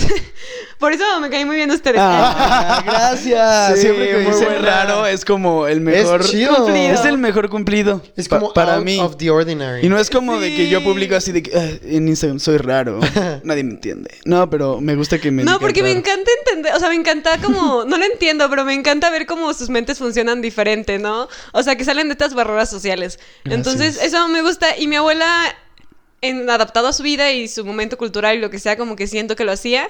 Por eso me caen muy bien ustedes. Ah, gracias. Sí, siempre que dicen raro es como el mejor es chido. Cumplido. Es el mejor cumplido. Es como pa- para out mí. Of the ordinary. Y no es como sí. de que yo publico así de que uh, en Instagram soy raro. Nadie me entiende. No, pero me gusta que me... No, porque raro. Me encanta entender. O sea, me encanta como... No lo entiendo, pero me encanta ver cómo sus mentes funcionan diferente, ¿no? O sea, que salen de estas barreras sociales. Gracias. Entonces, eso me gusta. Y mi abuela, en, adaptado a su vida y su momento cultural y lo que sea, como que siento que lo hacía.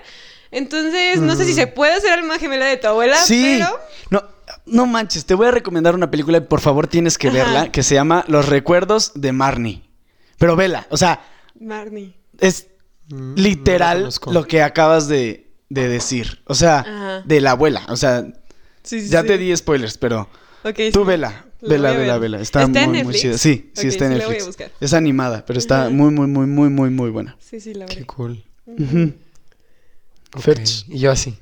Entonces, no mm. sé si se puede hacer alma gemela de tu abuela, sí. pero... No, no manches, te voy a recomendar una película, por favor, tienes que Ajá. verla, que se llama Los recuerdos de Marnie. Pero vela, o sea... Marnie. Es mm, literal no lo que acabas de, de decir. O sea, Ajá. de la abuela. O sea, sí, sí, ya sí. te di spoilers, pero... Okay, tú sí. vela. Vela, vela, vela. Está, ¿Está muy, muy chida. Sí, okay, sí, está en sí Netflix. Es animada, pero está Ajá. muy, muy, muy, muy, muy, muy buena. Sí, sí, la verdad. Qué cool. Uh-huh. Okay. Ferch. Y yo así.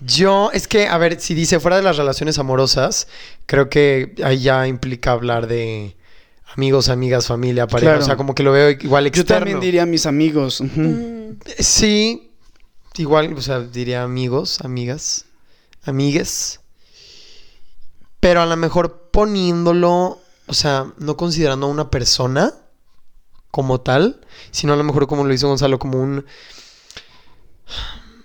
Yo, es que, a ver, si dice fuera de las relaciones amorosas, creo que ahí ya implica hablar de amigos, amigas, familia, pareja. Claro. O sea, como que lo veo igual externo. Yo también diría mis amigos. Uh-huh. Mm. Sí, igual, o sea, diría amigos, amigas, amigues. Pero a lo mejor poniéndolo, o sea, no considerando a una persona como tal, sino a lo mejor como lo hizo Gonzalo, como un...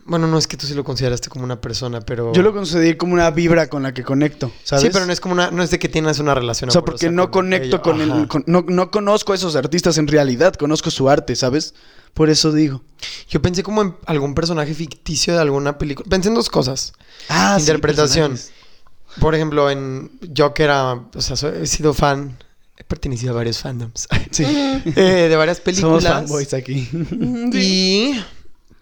Bueno, no es que tú sí lo consideraste como una persona, pero... Yo lo consideré como una vibra con la que conecto, ¿sabes? Sí, pero no es como una... No es de que tienes una relación amorosa. O sea, porque no conecto con el... Con, no, no conozco a esos artistas en realidad, conozco su arte, ¿sabes? Por eso digo. Yo pensé como en algún personaje ficticio de alguna película. Pensé en dos cosas. Ah, interpretación. Sí, por ejemplo, en Joker, o sea, soy, he sido fan, he pertenecido a varios fandoms, sí. eh, de varias películas. Somos fanboys aquí. Y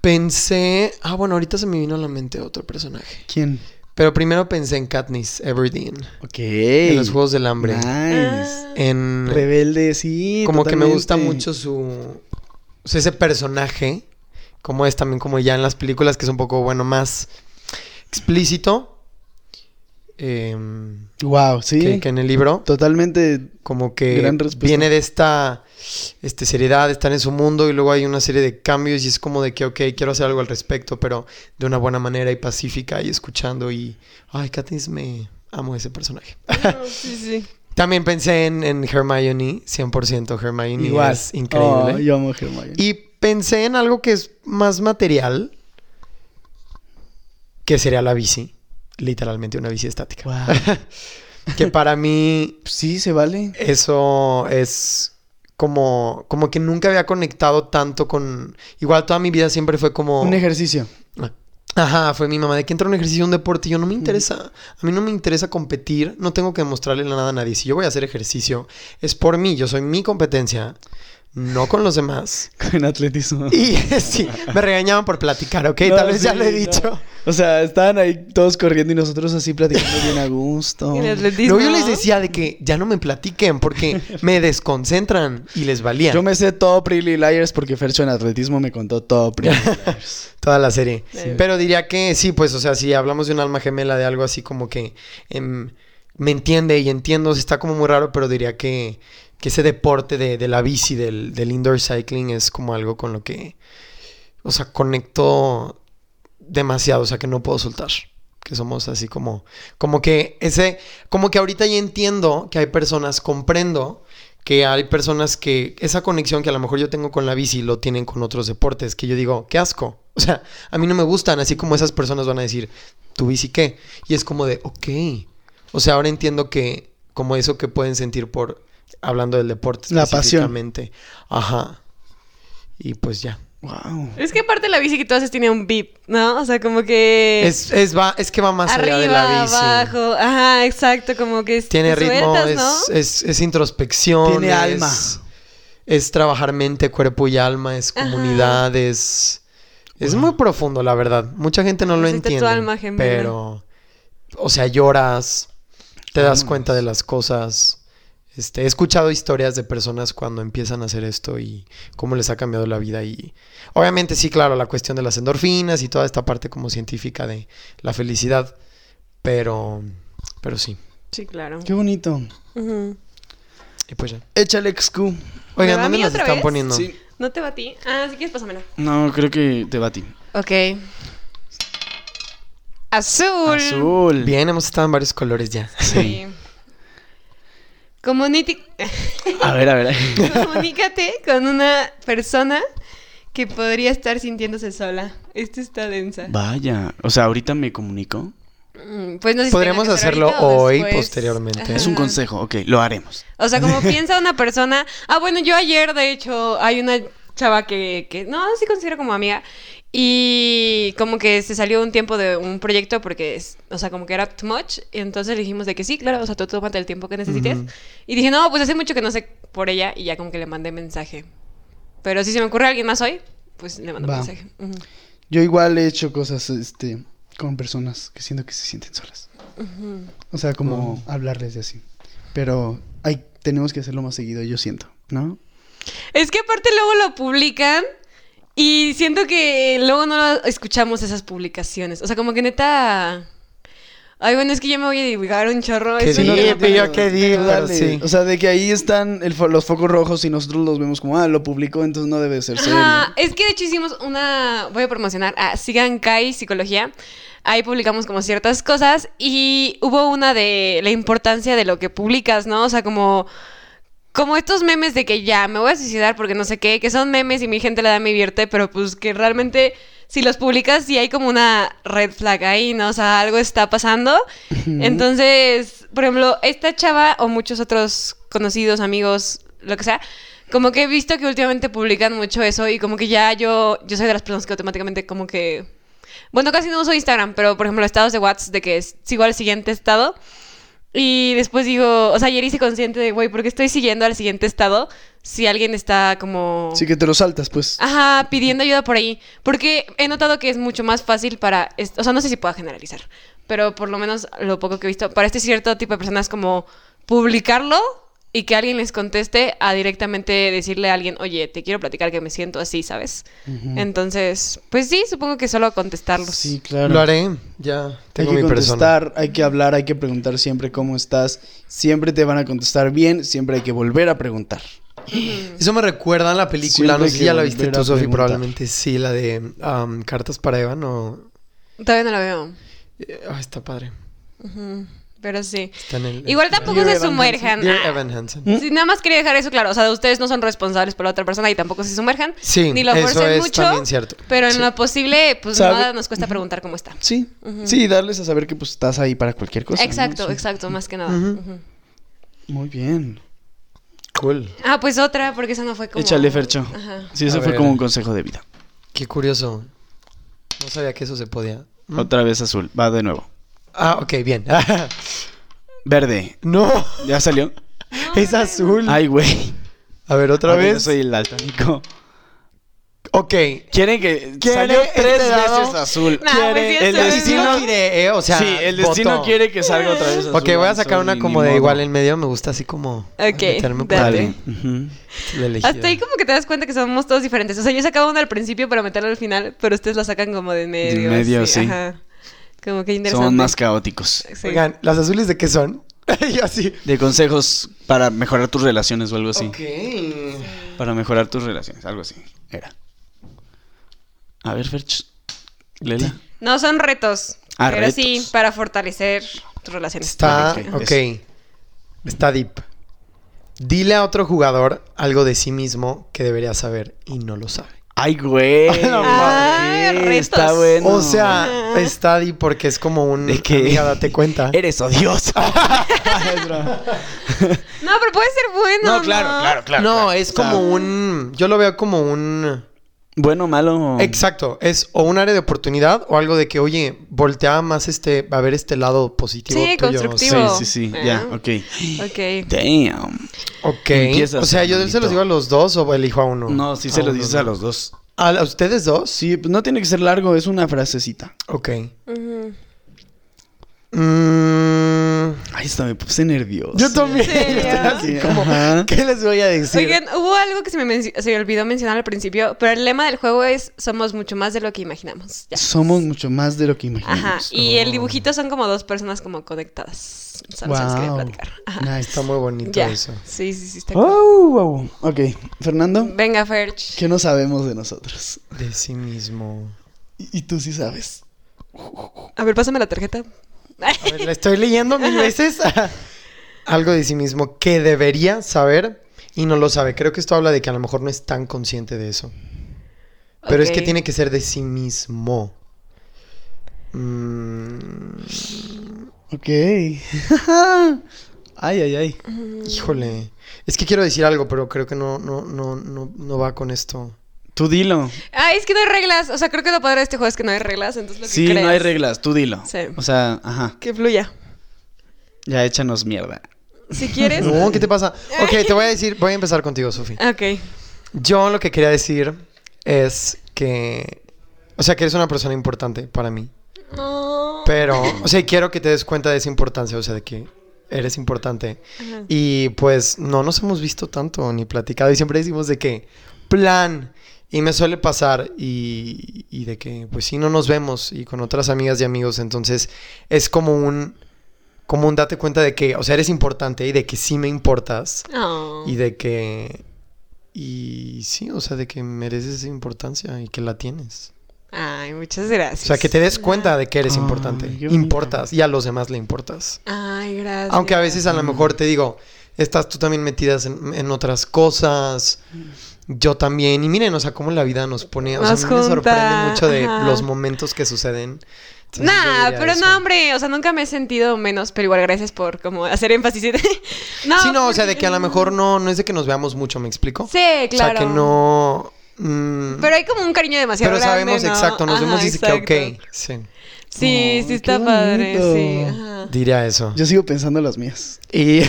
pensé, ah, bueno, ahorita se me vino a la mente otro personaje. ¿Quién? Pero primero pensé en Katniss Everdeen. Ok. En los Juegos del Hambre. Nice. En... Rebelde, sí, como totalmente. Que me gusta mucho su... O sea, ese personaje, como es también como ya en las películas, que es un poco, bueno, más explícito. Eh, wow, sí. Que, que en el libro. Totalmente. Como que viene de esta este, seriedad, están en su mundo y luego hay una serie de cambios y es como de que, ok, quiero hacer algo al respecto, pero de una buena manera y pacífica y escuchando. Y, ay, Katniss, me amo ese personaje. Oh, sí, sí. También pensé en, en Hermione, cien por ciento. Hermione Igual. Es increíble. Oh, yo amo Hermione. Y pensé en algo que es más material, que sería la bici. Literalmente una bici estática. Wow. Que para mí... Sí, se vale. Eso es como... Como que nunca había conectado tanto con... Igual toda mi vida siempre fue como... Un ejercicio. Ajá, fue mi mamá. ¿De que entra un ejercicio, un deporte? Yo no me interesa. A mí no me interesa competir. No tengo que demostrarle nada a nadie. Si yo voy a hacer ejercicio, es por mí. Yo soy mi competencia. No con los demás. Con atletismo. Y sí, me regañaban por platicar, ¿ok? No, tal vez sí, ya lo he dicho. No. O sea, estaban ahí todos corriendo y nosotros así platicando bien a gusto. Y les, les luego yo les decía de que ya no me platiquen porque me desconcentran y les valía. Yo me sé todo Pretty Liars porque Fercho en atletismo me contó todo Pretty Liars. Toda la serie. Sí. Pero diría que sí, pues, o sea, si hablamos de un alma gemela de algo así como que em, me entiende y entiendo, está como muy raro, pero diría que, que ese deporte de, de la bici, del, del indoor cycling es como algo con lo que... O sea, conecto demasiado, o sea, que no puedo soltar. Que somos así como... Como que ese... Como que ahorita ya entiendo que hay personas, comprendo que hay personas que... Esa conexión que a lo mejor yo tengo con la bici lo tienen con otros deportes. Que yo digo, qué asco. O sea, a mí no me gustan. Así como esas personas van a decir, ¿tu bici qué? Y es como de, ok. O sea, ahora entiendo que... Como eso que pueden sentir por... Hablando del deporte específicamente. La pasión. Ajá. Y pues ya. Wow. Es que aparte la bici que tú haces tiene un beep, ¿no? O sea, como que... Es, es, va, es que va más arriba, allá de la bici. Abajo. Ajá, exacto. Como que es, tiene ritmo, sueltas, ¿no? es, es, es introspección. Tiene es, alma. Es trabajar mente, cuerpo y alma. Es comunidad. Ajá. Es, es wow. Muy profundo, la verdad. Mucha gente no lo entiende. Tu alma gemela. Pero, o sea, lloras. Te das Vamos. cuenta de las cosas. Este, he escuchado historias de personas cuando empiezan a hacer esto y cómo les ha cambiado la vida. Y obviamente sí, claro, la cuestión de las endorfinas y toda esta parte como científica de la felicidad. Pero, pero sí. Sí, claro. Qué bonito. Uh-huh. Y pues ya. Échale X Q. Oigan, ¿dónde nos están vez? poniendo? Sí. ¿No te batí? Ah, si quieres, pásamela. No, creo que te batí. Ok. Azul. Azul. Bien, hemos estado en varios colores ya. Sí. Comuniti- a ver, a ver. Comunícate con una persona que podría estar sintiéndose sola. Esto está densa. Vaya, o sea, ¿ahorita me comunico? Mm, pues no sé si podríamos hacerlo hoy, posteriormente. Ajá. Es un consejo, ok, lo haremos. O sea, como piensa una persona... Ah, bueno, yo ayer, de hecho, hay una chava que... que no, sí considero como amiga... Y como que se salió un tiempo de un proyecto porque, es, o sea, como que era too much. Y entonces le dijimos de que sí, claro, o sea, tú tómate el tiempo que necesites. Uh-huh. Y dije, no, pues hace mucho que no sé por ella. Y ya como que le mandé mensaje. Pero si se me ocurre alguien más hoy, pues le mando Va. mensaje. Uh-huh. Yo igual he hecho cosas este, con personas que siento que se sienten solas. Uh-huh. O sea, como uh-huh. hablarles de así. Pero hay, tenemos que hacerlo más seguido, yo siento, ¿no? Es que aparte luego lo publican. Y siento que luego no escuchamos esas publicaciones. O sea, como que neta... Ay, bueno, es que yo me voy a divulgar un chorro. Que sí, no yo pero, que digo, sí. O sea, de que ahí están el fo- los focos rojos y nosotros los vemos como... Ah, lo publicó, entonces no debe ser serio. Ah, es que de hecho hicimos una... Voy a promocionar a Sigan Kai Psicología. Ahí publicamos como ciertas cosas. Y hubo una de la importancia de lo que publicas, ¿no? O sea, como... Como estos memes de que ya, me voy a suicidar porque no sé qué, que son memes y mi gente la da me divierte, pero pues que realmente si los publicas sí hay como una red flag ahí, ¿no? O sea, algo está pasando. Entonces, por ejemplo, esta chava o muchos otros conocidos, amigos, lo que sea, como que he visto que últimamente publican mucho eso y como que ya yo, yo soy de las personas que automáticamente como que... Bueno, casi no uso Instagram, pero por ejemplo, estados de WhatsApp de que sigo al siguiente estado. Y después digo... O sea, ayer hice consciente de... Güey, ¿por qué estoy siguiendo al siguiente estado? Si alguien está como... Sí, que te lo saltas, pues. Ajá, pidiendo ayuda por ahí. Porque he notado que es mucho más fácil para... Est- o sea, no sé si pueda generalizar. Pero por lo menos lo poco que he visto... Para este cierto tipo de personas como... Publicarlo... Y que alguien les conteste a directamente decirle a alguien... Oye, te quiero platicar que me siento así, ¿sabes? Uh-huh. Entonces... Pues sí, supongo que solo contestarlos. Sí, claro. Lo haré. Ya tengo mi persona. Hay que contestar, persona. Hay que hablar, hay que preguntar siempre cómo estás. Siempre te van a contestar bien. Siempre hay que volver a preguntar. Uh-huh. Eso me recuerda a la película. Siempre no sé si ya la viste tú, Sofi. Probablemente sí, la de... Um, Cartas para Evan o... Todavía no la veo. Ah, está padre. Ajá. Uh-huh. Pero sí. El, Igual tampoco se sumerjan. Sí, nada más quería dejar eso claro. O sea, ustedes no son responsables por la otra persona y tampoco se sumerjan. Sí, ni lo fuercen es mucho. Pero en sí. lo posible, pues Sabe. nada nos cuesta preguntar cómo está. Sí. Uh-huh. Sí, darles a saber que pues estás ahí para cualquier cosa. Exacto, ¿no? sí. exacto, más que nada. Uh-huh. Uh-huh. Muy bien. Cool. Ah, pues otra, porque esa no fue como. Échale, Fercho. Ajá. Sí, eso a fue ver. como un consejo de vida. Qué curioso. No sabía que eso se podía. ¿Mm? Otra vez azul. Va de nuevo. Ah, ok, bien. Verde. No. Ya salió. No, es azul. Ay, güey. A ver, otra a vez. Ver, yo soy el daltónico. Ok. Quieren que salga tres este veces azul. Nah, quiere, el destino quiere, eh, o sea, sí, el destino voto. quiere que salga otra vez azul. Ok, voy a sacar una como de igual en medio, me gusta así como okay, meterme por ahí. Uh-huh. Hasta ahí como que te das cuenta que somos todos diferentes. O sea, yo sacaba una al principio para meterla al final, pero ustedes la sacan como de medio. De medio, sí. sí. Ajá. Como que interesante. Son más caóticos. Sí. Oigan, ¿las azules de qué son? Yo así. De consejos para mejorar tus relaciones o algo así. Ok. Para mejorar tus relaciones, algo así. Era. A ver, Ferch, léela. No, son retos. Ah, pero retos. Sí, para fortalecer tus relaciones. Está, ok. Está deep. Dile a otro jugador algo de sí mismo que debería saber y no lo sabe. ¡Ay, güey! No, ¡ay, retos! Está bueno. O sea, está deep porque es como un... De que... Amiga, date cuenta. Eres odiosa. No, pero puede ser bueno, No, claro, ¿no? claro, claro. No, claro. es como o sea, un... Yo lo veo como un... Bueno, malo. Exacto. Es o un área de oportunidad o algo de que, oye, voltea más este... A ver este lado positivo sí, tuyo. Constructivo. Sí, sí, sí. Ya, yeah. yeah. okay. ok. Damn. Ok. Empieza o sea, yo bonito. se los digo a los dos o elijo a uno. No, sí a se los dices a los dos. ¿A ustedes dos? Sí, no tiene que ser largo. Es una frasecita. Ok. Uh-huh. Mm. Ay, está, me puse nervioso. Yo también. Estoy así como, ¿qué les voy a decir? Oigan, hubo algo que se me, menc- se me olvidó mencionar al principio, pero el lema del juego es somos mucho más de lo que imaginamos. Ya. Somos mucho más de lo que imaginamos. Ajá. Y oh. el dibujito son como dos personas como conectadas. ¿Sabes? Wow. Quería platicar. Ajá. Nah, está muy bonito ya. eso. Sí, sí, sí. Está cool. oh, wow. Ok, Fernando. Venga, Ferch. ¿Qué no sabemos de nosotros? De sí mismo. Y, y tú sí sabes. A ver, pásame la tarjeta. A ver, la estoy leyendo mil veces. Algo de sí mismo que debería saber y no lo sabe. Creo que esto habla de que a lo mejor no es tan consciente de eso. Pero okay. es que tiene que ser de sí mismo. Mm... Ok. Ay, ay, ay. Híjole. Es que quiero decir algo, pero creo que no, no, no, no, no va con esto. Tú dilo. Ah, es que no hay reglas. O sea, creo que lo padre de este juego es que no hay reglas. Entonces lo que Sí, creas... no hay reglas. Tú dilo. Sí. O sea, ajá. Que fluya. Ya, échanos mierda. Si quieres. No, ¿qué te pasa? Ok, te voy a decir... Voy a empezar contigo, Sofía. Ok. Yo lo que quería decir es que... O sea, que eres una persona importante para mí. Oh. Pero... O sea, quiero que te des cuenta de esa importancia. O sea, de que... Eres importante. Ajá. Y pues... No nos hemos visto tanto ni platicado. Y siempre decimos de que... Plan... Y me suele pasar y, y de que pues sí no nos vemos y con otras amigas y amigos, entonces es como un como un date cuenta de que, o sea, eres importante y de que sí me importas oh. y de que y sí, o sea, de que mereces importancia y que la tienes. Ay, muchas gracias. O sea, que te des cuenta de que eres oh, importante, importas y a los demás le importas. Ay, gracias. Aunque a veces a lo mejor te digo, estás tú también metidas en, en otras cosas. Yo también. Y miren, o sea, cómo la vida nos pone... O sea, a mí me sorprende mucho de ajá. los momentos que suceden. Entonces, nah, pero eso. no, hombre. O sea, nunca me he sentido menos. Pero igual, gracias por como hacer énfasis. no, sí, no, porque... o sea, de que a lo mejor no... No es de que nos veamos mucho, ¿me explico? Sí, claro. O sea, que no... Mmm... Pero hay como un cariño demasiado pero grande, Pero sabemos, ¿no? exacto. Nos ajá, vemos y exacto. que ok. Sí. Sí, oh, sí está padre. Sí, ajá. Diría eso. Yo sigo pensando en las mías. Y...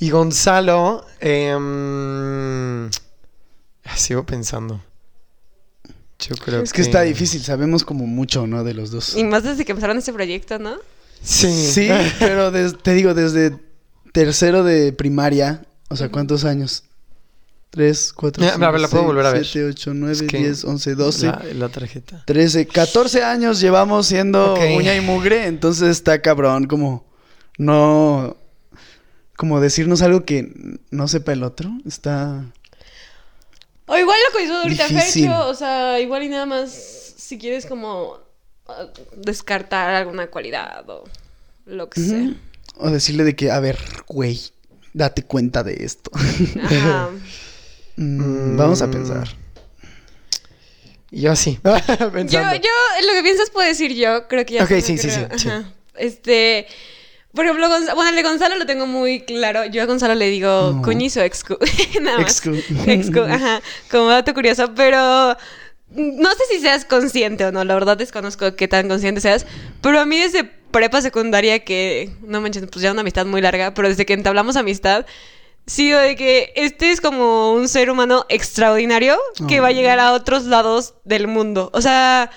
y Gonzalo... Eh... Sigo pensando. Yo creo es que... Es que está difícil. Sabemos como mucho, ¿no? De los dos. Y más desde que empezaron este proyecto, ¿no? Sí. Sí, pero des, te digo, desde tercero de primaria. O sea, ¿cuántos años? Tres, cuatro, eh, cinco, a ver, la puedo seis, volver a ver. siete, ocho, nueve, es que diez, once, doce. La, la tarjeta. trece, catorce años llevamos siendo okay. uña y mugre. Entonces está cabrón como... No... Como decirnos algo que no sepa el otro. Está... O igual lo que hizo ahorita Fercho, o sea, igual y nada más si quieres como uh, descartar alguna cualidad o lo que uh-huh. sea. O decirle de que, a ver, güey, date cuenta de esto. Ajá. mm, vamos a pensar. Yo sí. yo, yo, lo que piensas puedo decir yo, creo que ya. Ok, sí, sí, sí, sí. Este... Por ejemplo, Gonzalo, bueno, el de Gonzalo lo tengo muy claro. Yo a Gonzalo le digo no. cuñizo, excu. Nada más. Excu. Excu, ajá. Como dato curioso, pero... No sé si seas consciente o no. La verdad desconozco qué tan consciente seas. Pero a mí desde prepa secundaria que... No manches, pues ya una amistad muy larga. Pero desde que entablamos amistad... Sí, o de que este es como un ser humano extraordinario que oh. va a llegar a otros lados del mundo. O sea,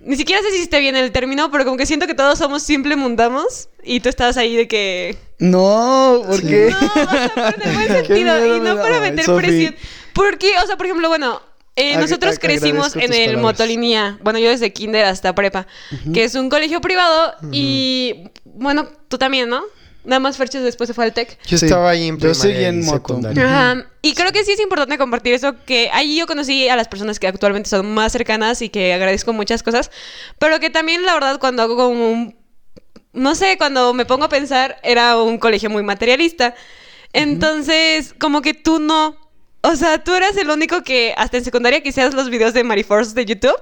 ni siquiera sé si esté bien el término, pero como que siento que todos somos simple mundamos y tú estabas ahí de que... No, ¿por qué? No, o sea, pero en el buen sentido y no para meter presión. Porque, o sea, por ejemplo, bueno... Eh, nosotros a- crecimos en el palabras. Motolinía. Bueno, yo desde kinder hasta prepa, uh-huh. que es un colegio privado. Uh-huh. Y bueno, tú también, ¿no? Nada más Ferches después se fue al Tech. Yo sí. estaba ahí en primaria. Yo seguí en moto. Ajá. Y creo que sí es importante compartir eso, que ahí yo conocí a las personas que actualmente son más cercanas y que agradezco muchas cosas. Pero que también, la verdad, cuando hago como un... No sé, cuando me pongo a pensar, era un colegio muy materialista. Entonces, uh-huh. como que tú no... O sea, tú eras el único que hasta en secundaria quisieras los videos de Mari Force de YouTube.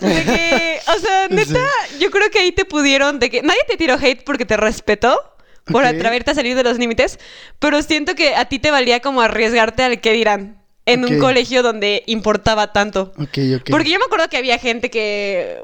De que, o sea, neta, sí. yo creo que ahí te pudieron... de que nadie te tiró hate porque te respetó por okay. atreverte a salir de los límites. Pero siento que a ti te valía como arriesgarte al qué dirán en okay. un colegio donde importaba tanto. Okay, okay. Porque yo me acuerdo que había gente que...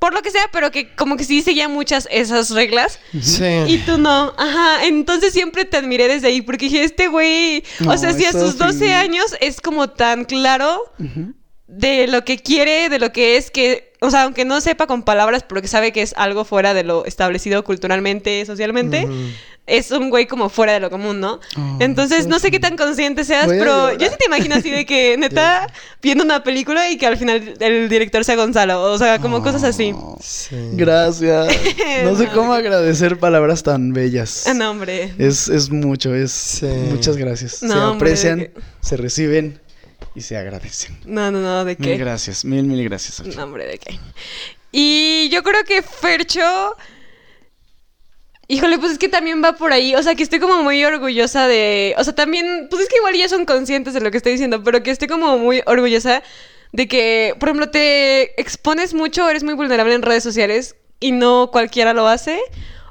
por lo que sea, pero que como que sí seguía muchas esas reglas. Sí. Y tú no. Ajá. Entonces siempre te admiré desde ahí porque dije, este güey... No, o sea, si a sus doce años es como tan claro uh-huh. de lo que quiere, de lo que es, que... O sea, aunque no sepa con palabras, pero que sabe que es algo fuera de lo establecido culturalmente, socialmente... Uh-huh. Es un güey como fuera de lo común, ¿no? Oh, Entonces, sí, no sé qué tan consciente seas, pero yo sí te imagino así de que, neta, yeah. viendo una película y que al final el director sea Gonzalo. O sea, como oh, cosas así. Sí. Gracias. No, no sé cómo agradecer palabras tan bellas. Ah, no, hombre. Es, es mucho, es... Sí. Muchas gracias. No, se aprecian, hombre, que... se reciben y se agradecen. No, no, no, ¿de qué? Mil gracias, mil, mil gracias. Ocho. No, hombre, ¿de qué? Y yo creo que Fercho... Híjole, pues es que también va por ahí. O sea, que estoy como muy orgullosa de... O sea, también... Pues es que igual ya son conscientes de lo que estoy diciendo, pero que estoy como muy orgullosa de que, por ejemplo, te expones mucho, eres muy vulnerable en redes sociales y no cualquiera lo hace.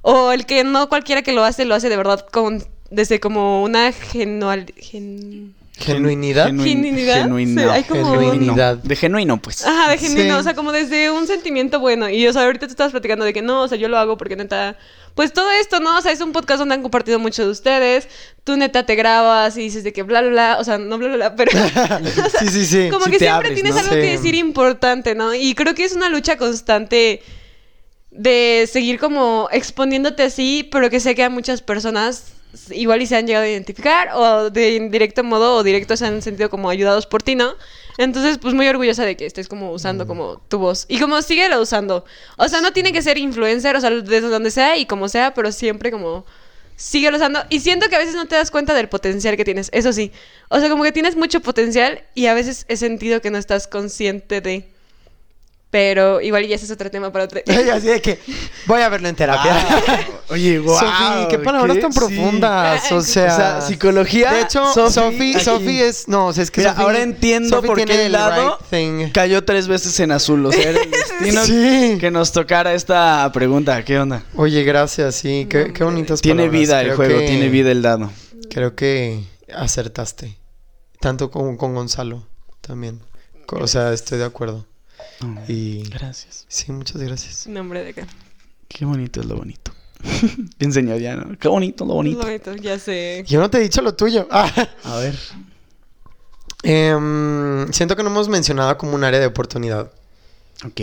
O el que no cualquiera que lo hace, lo hace de verdad con, desde como una genual... Gen... Genuinidad. Genuinidad. Genuinidad. Sí, hay como... Genuinidad. De genuino, pues. Ajá, de genuino. Sí. O sea, como desde un sentimiento bueno. Y, o sea, ahorita tú estabas platicando de que no, o sea, yo lo hago porque neta... Pues todo esto, ¿no? O sea, es un podcast donde han compartido mucho de ustedes. Tú, neta, te grabas y dices de que bla, bla, bla. O sea, no bla, bla, bla, pero... O sea, sí, sí, sí. Como sí que siempre abres, tienes, ¿no?, algo sí. que decir importante, ¿no? Y creo que es una lucha constante de seguir como exponiéndote así, pero que sé que a muchas personas... igual y se han llegado a identificar, o de indirecto modo o directo se han sentido como ayudados por ti, ¿no? Entonces, pues muy orgullosa de que estés como usando mm. como tu voz. Y como síguelo usando. O sea, no tiene que ser influencer, o sea, desde donde sea y como sea, pero siempre como síguelo usando. Y siento que a veces no te das cuenta del potencial que tienes, eso sí. O sea, como que tienes mucho potencial y a veces he sentido que no estás consciente de... Pero igual ya ese es otro tema para otro. Así de que voy a verlo en terapia. Ah, oye, wow. Sofía, qué palabras ¿qué? Tan profundas. Sí. O, sea, o sea, psicología. De hecho, Sofía Sofía es... No, o sea, es que mira, Sophie, ahora entiendo Sophie por qué el lado right cayó tres veces en azul. O sea, era el destino sí. que nos tocara esta pregunta. ¿Qué onda? Oye, gracias, sí. Qué, no, qué bonitas tiene palabras. Tiene vida creo el juego, que... tiene vida el dado. Creo que acertaste. Tanto con, con Gonzalo también. O sea, estoy de acuerdo. Y... Gracias. Sí, muchas gracias. Nombre de acá. Qué bonito es lo bonito. Bien señor, ya, ¿no? Qué bonito es lo bonito. Lo bonito, ya sé. Yo no te he dicho lo tuyo. Ah. A ver. Eh, siento que no hemos mencionado como un área de oportunidad. Ok.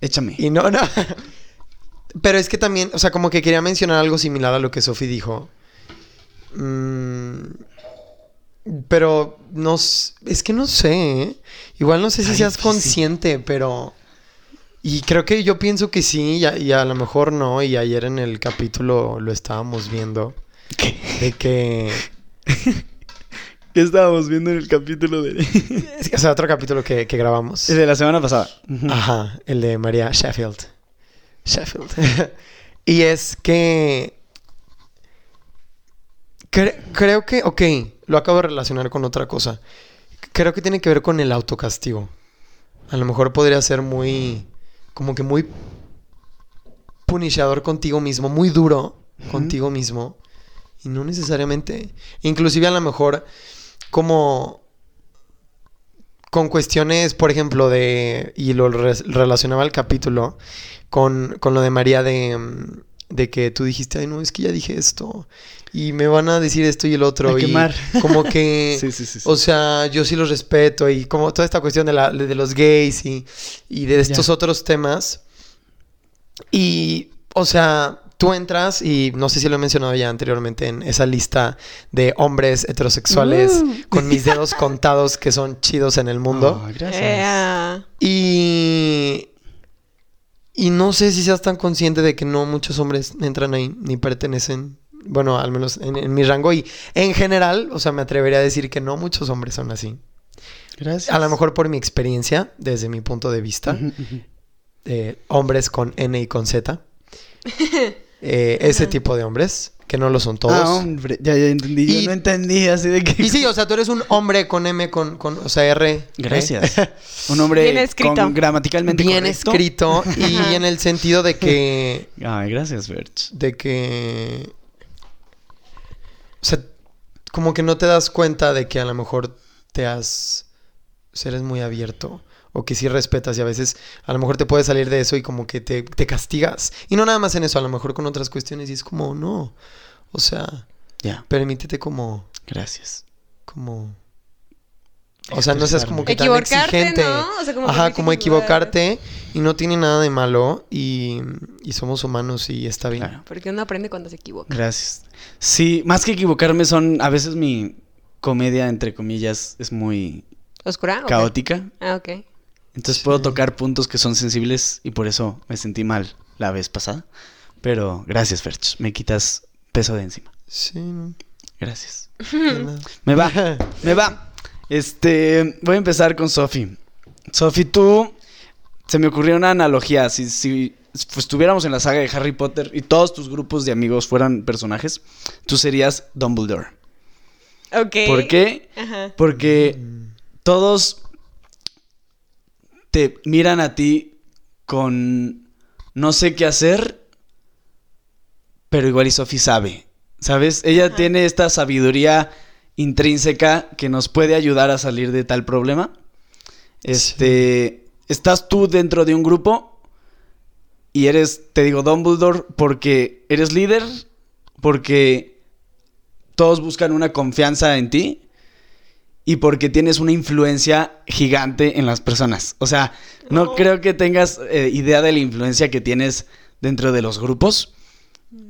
Échame. Y no, no. Pero es que también, o sea, como que quería mencionar algo similar a lo que Sophie dijo. Mmm... Pero no... Es que no sé, ¿eh? Igual no sé si Ay, seas consciente, sí. pero... Y creo que yo pienso que sí, y a, y a lo mejor no. Y ayer en el capítulo lo estábamos viendo. ¿Qué? De que... ¿Qué estábamos viendo en el capítulo de...? O sea, otro capítulo que, que grabamos. El de la semana pasada. Uh-huh. Ajá, el de María Sheffield. Sheffield. Y es que... Cre- creo que... Ok... Lo acabo de relacionar con otra cosa. Creo que tiene que ver con el autocastigo. A lo mejor podría ser muy... Como que muy... punishador contigo mismo. Muy duro uh-huh. contigo mismo. Y no necesariamente... Inclusive a lo mejor... Como... Con cuestiones, por ejemplo, de... Y lo re- relacionaba al capítulo. Con, con lo de María de... de que tú dijiste, ay, no, es que ya dije esto y me van a decir esto y el otro. A y quemar. Como que, sí, sí, sí, sí. O sea, yo sí los respeto y como toda esta cuestión de, la, de los gays y, y de estos ya. otros temas. Y, o sea, tú entras y no sé si lo he mencionado ya anteriormente en esa lista de hombres heterosexuales uh. con mis dedos contados que son chidos en el mundo. Oh, gracias. Yeah. Y... Y no sé si seas tan consciente de que no muchos hombres entran ahí ni pertenecen, bueno, al menos en, en mi rango. Y en general, o sea, me atrevería a decir que no muchos hombres son así. Gracias. A lo mejor por mi experiencia, desde mi punto de vista, uh-huh, uh-huh. Eh, hombres con N y con Z. Eh, ese uh-huh. tipo de hombres, que no lo son todos. Ah, hombre, ya, ya entendí, y, yo no entendí así de que... Y sí, o sea, tú eres un hombre con M, con, con o sea, R. Gracias. ¿Eh? Un hombre con, gramaticalmente bien correcto. Bien escrito y en el sentido de que... Ay, gracias, Berch. De que... O sea, como que no te das cuenta de que a lo mejor te has... O sea, eres muy abierto. O que sí respetas y a veces a lo mejor te puedes salir de eso y como que te, te castigas. Y no nada más en eso, a lo mejor con otras cuestiones y es como, no, o sea, yeah. permítete como... Gracias. Como... O sea, no seas como que tan exigente. ¿No? O sea, como Ajá, como equivocarte y no tiene nada de malo y, y somos humanos y está bien. Claro. Porque uno aprende cuando se equivoca. Gracias. Sí, más que equivocarme son, a veces mi comedia, entre comillas, es muy... ¿Oscura? Caótica. Okay. Ah, ok. Entonces puedo sí. tocar puntos que son sensibles y por eso me sentí mal la vez pasada. Pero gracias, Ferch. Me quitas peso de encima. Sí. Gracias. me va, me va. Este, voy a empezar con Sofi. Sofi, tú... Se me ocurrió una analogía. Si, si pues, estuviéramos en la saga de Harry Potter y todos tus grupos de amigos fueran personajes, tú serías Dumbledore. Ok. ¿Por qué? Ajá. Porque todos... te miran a ti con no sé qué hacer, pero igual y Sophie sabe, ¿sabes? Ella Ajá. tiene esta sabiduría intrínseca que nos puede ayudar a salir de tal problema. Este, sí. Estás tú dentro de un grupo y eres, te digo, Dumbledore porque eres líder, porque todos buscan una confianza en ti. Y porque tienes una influencia gigante en las personas. O sea, no, no. creo que tengas eh, idea de la influencia que tienes dentro de los grupos.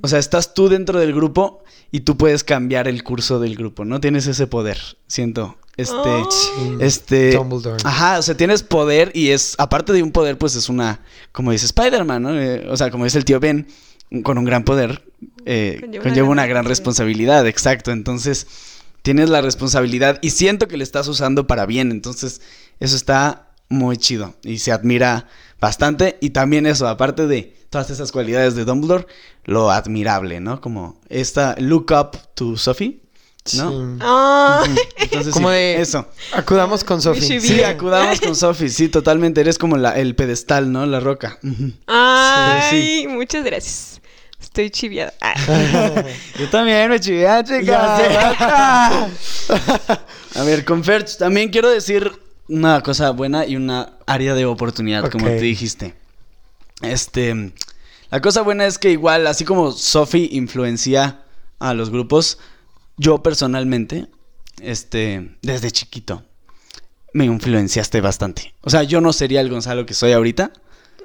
O sea, estás tú dentro del grupo y tú puedes cambiar el curso del grupo, ¿no? Tienes ese poder, siento. Este... Oh. este Dumbledore. Ajá, o sea, tienes poder y es... Aparte de un poder, pues es una... Como dice Spider-Man, ¿no? Eh, o sea, como dice el tío Ben, con un gran poder eh, conlleva, conlleva una gran, gran responsabilidad. Exacto, entonces... Tienes la responsabilidad y siento que le estás usando para bien. Entonces, eso está muy chido y se admira bastante. Y también eso, aparte de todas esas cualidades de Dumbledore, lo admirable, ¿no? Como esta look up to Sophie, ¿no? Sí. Oh. Entonces, como sí, de... eso. Acudamos con Sophie. Sí, acudamos con Sophie. Sí, totalmente. Eres como la, el pedestal, ¿no? La roca. Ay, sí, sí. Muchas gracias. Estoy chiviada. Yo también me chiviada, chicas. A ver, con Ferch también quiero decir una cosa buena y una área de oportunidad, okay. como te dijiste. Este, la cosa buena es que igual, así como Sophie influencia a los grupos, yo personalmente, este, desde chiquito, me influenciaste bastante. O sea, yo no sería el Gonzalo que soy ahorita,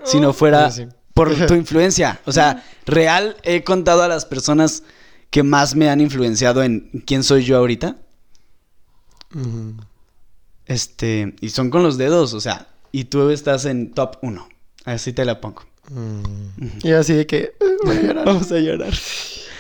oh. si no fuera... Sí, sí. Por tu influencia. O sea, real he contado a las personas que más me han influenciado en quién soy yo ahorita. Uh-huh. Este, y son con los dedos, o sea, y tú estás en top uno. Así te la pongo. Uh-huh. Uh-huh. Y así de que voy a llorar, vamos a llorar.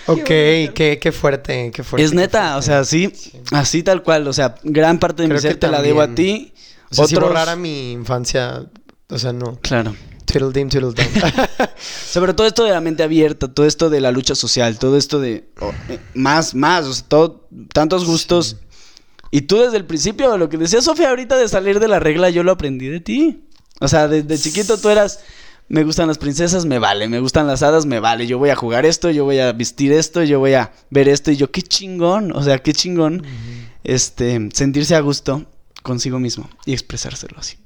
Ok, qué, qué fuerte, qué fuerte. Es neta, fuerte. O sea, sí, sí, así tal cual. O sea, gran parte de Creo mi ser te la debo a ti. O sea, otros... si borrara mi infancia, o sea, no. Claro. Twiddle-dim, twiddle-dum. Sobre todo esto de la mente abierta, todo esto de la lucha social, todo esto de oh, más, más, o sea, todo, tantos gustos. Sí. Y tú desde el principio, lo que decía Sofía ahorita de salir de la regla, yo lo aprendí de ti. O sea, desde chiquito tú eras, me gustan las princesas, me vale, me gustan las hadas, me vale, yo voy a jugar esto, yo voy a vestir esto, yo voy a ver esto. Y yo, qué chingón, o sea, qué chingón uh-huh. este, sentirse a gusto consigo mismo y expresárselo así.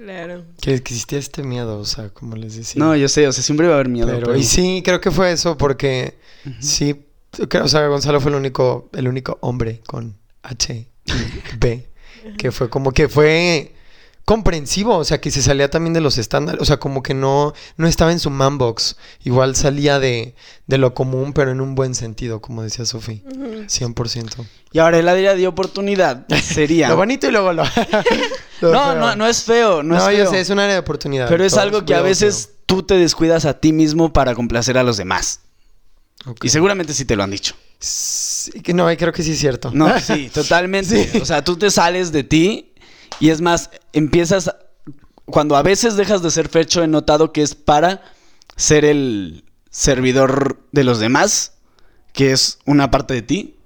Claro. Que existía este miedo, o sea, como les decía. No, yo sé, o sea, siempre iba a haber miedo. Pero, pero... Y sí, creo que fue eso, porque uh-huh. sí, creo, o sea, Gonzalo fue el único, el único hombre con H y B que fue como que fue comprensivo, o sea, que se salía también de los estándares, o sea, como que no, no estaba en su man box, igual salía de, de lo común, pero en un buen sentido, como decía Sofía, cien por ciento. Y ahora él la diría de oportunidad, sería... lo bonito y luego lo... lo no, no, no es feo, no, no es feo. No, yo sé, es un área de oportunidad. Pero es algo que a veces feo. Tú te descuidas a ti mismo para complacer a los demás. Okay. Y seguramente sí te lo han dicho. Sí, no, creo que sí es cierto. No, sí, totalmente. Sí. O sea, tú te sales de ti... Y es más, empiezas... Cuando a veces dejas de ser fecho, he notado que es para ser el servidor de los demás, que es una parte de ti.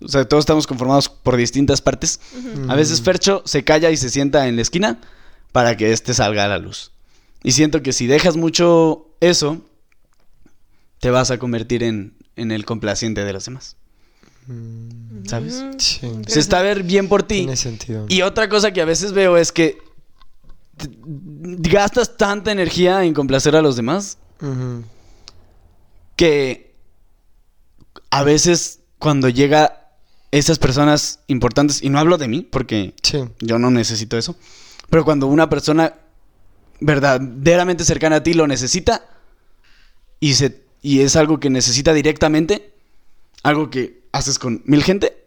O sea, todos estamos conformados por distintas partes. Uh-huh. A veces Fercho se calla y se sienta en la esquina para que este salga a la luz. Y siento que si dejas mucho eso, te vas a convertir en, en el complaciente de los demás. ¿Sabes? Sí. Se está a ver bien por ti. Tiene sentido. Y otra cosa que a veces veo es que t- gastas tanta energía en complacer a los demás, uh-huh. que a veces cuando llega esas personas importantes, y no hablo de mí porque sí. yo no necesito eso, pero cuando una persona verdaderamente cercana a ti lo necesita y, se, y es algo que necesita directamente, algo que haces con mil gente,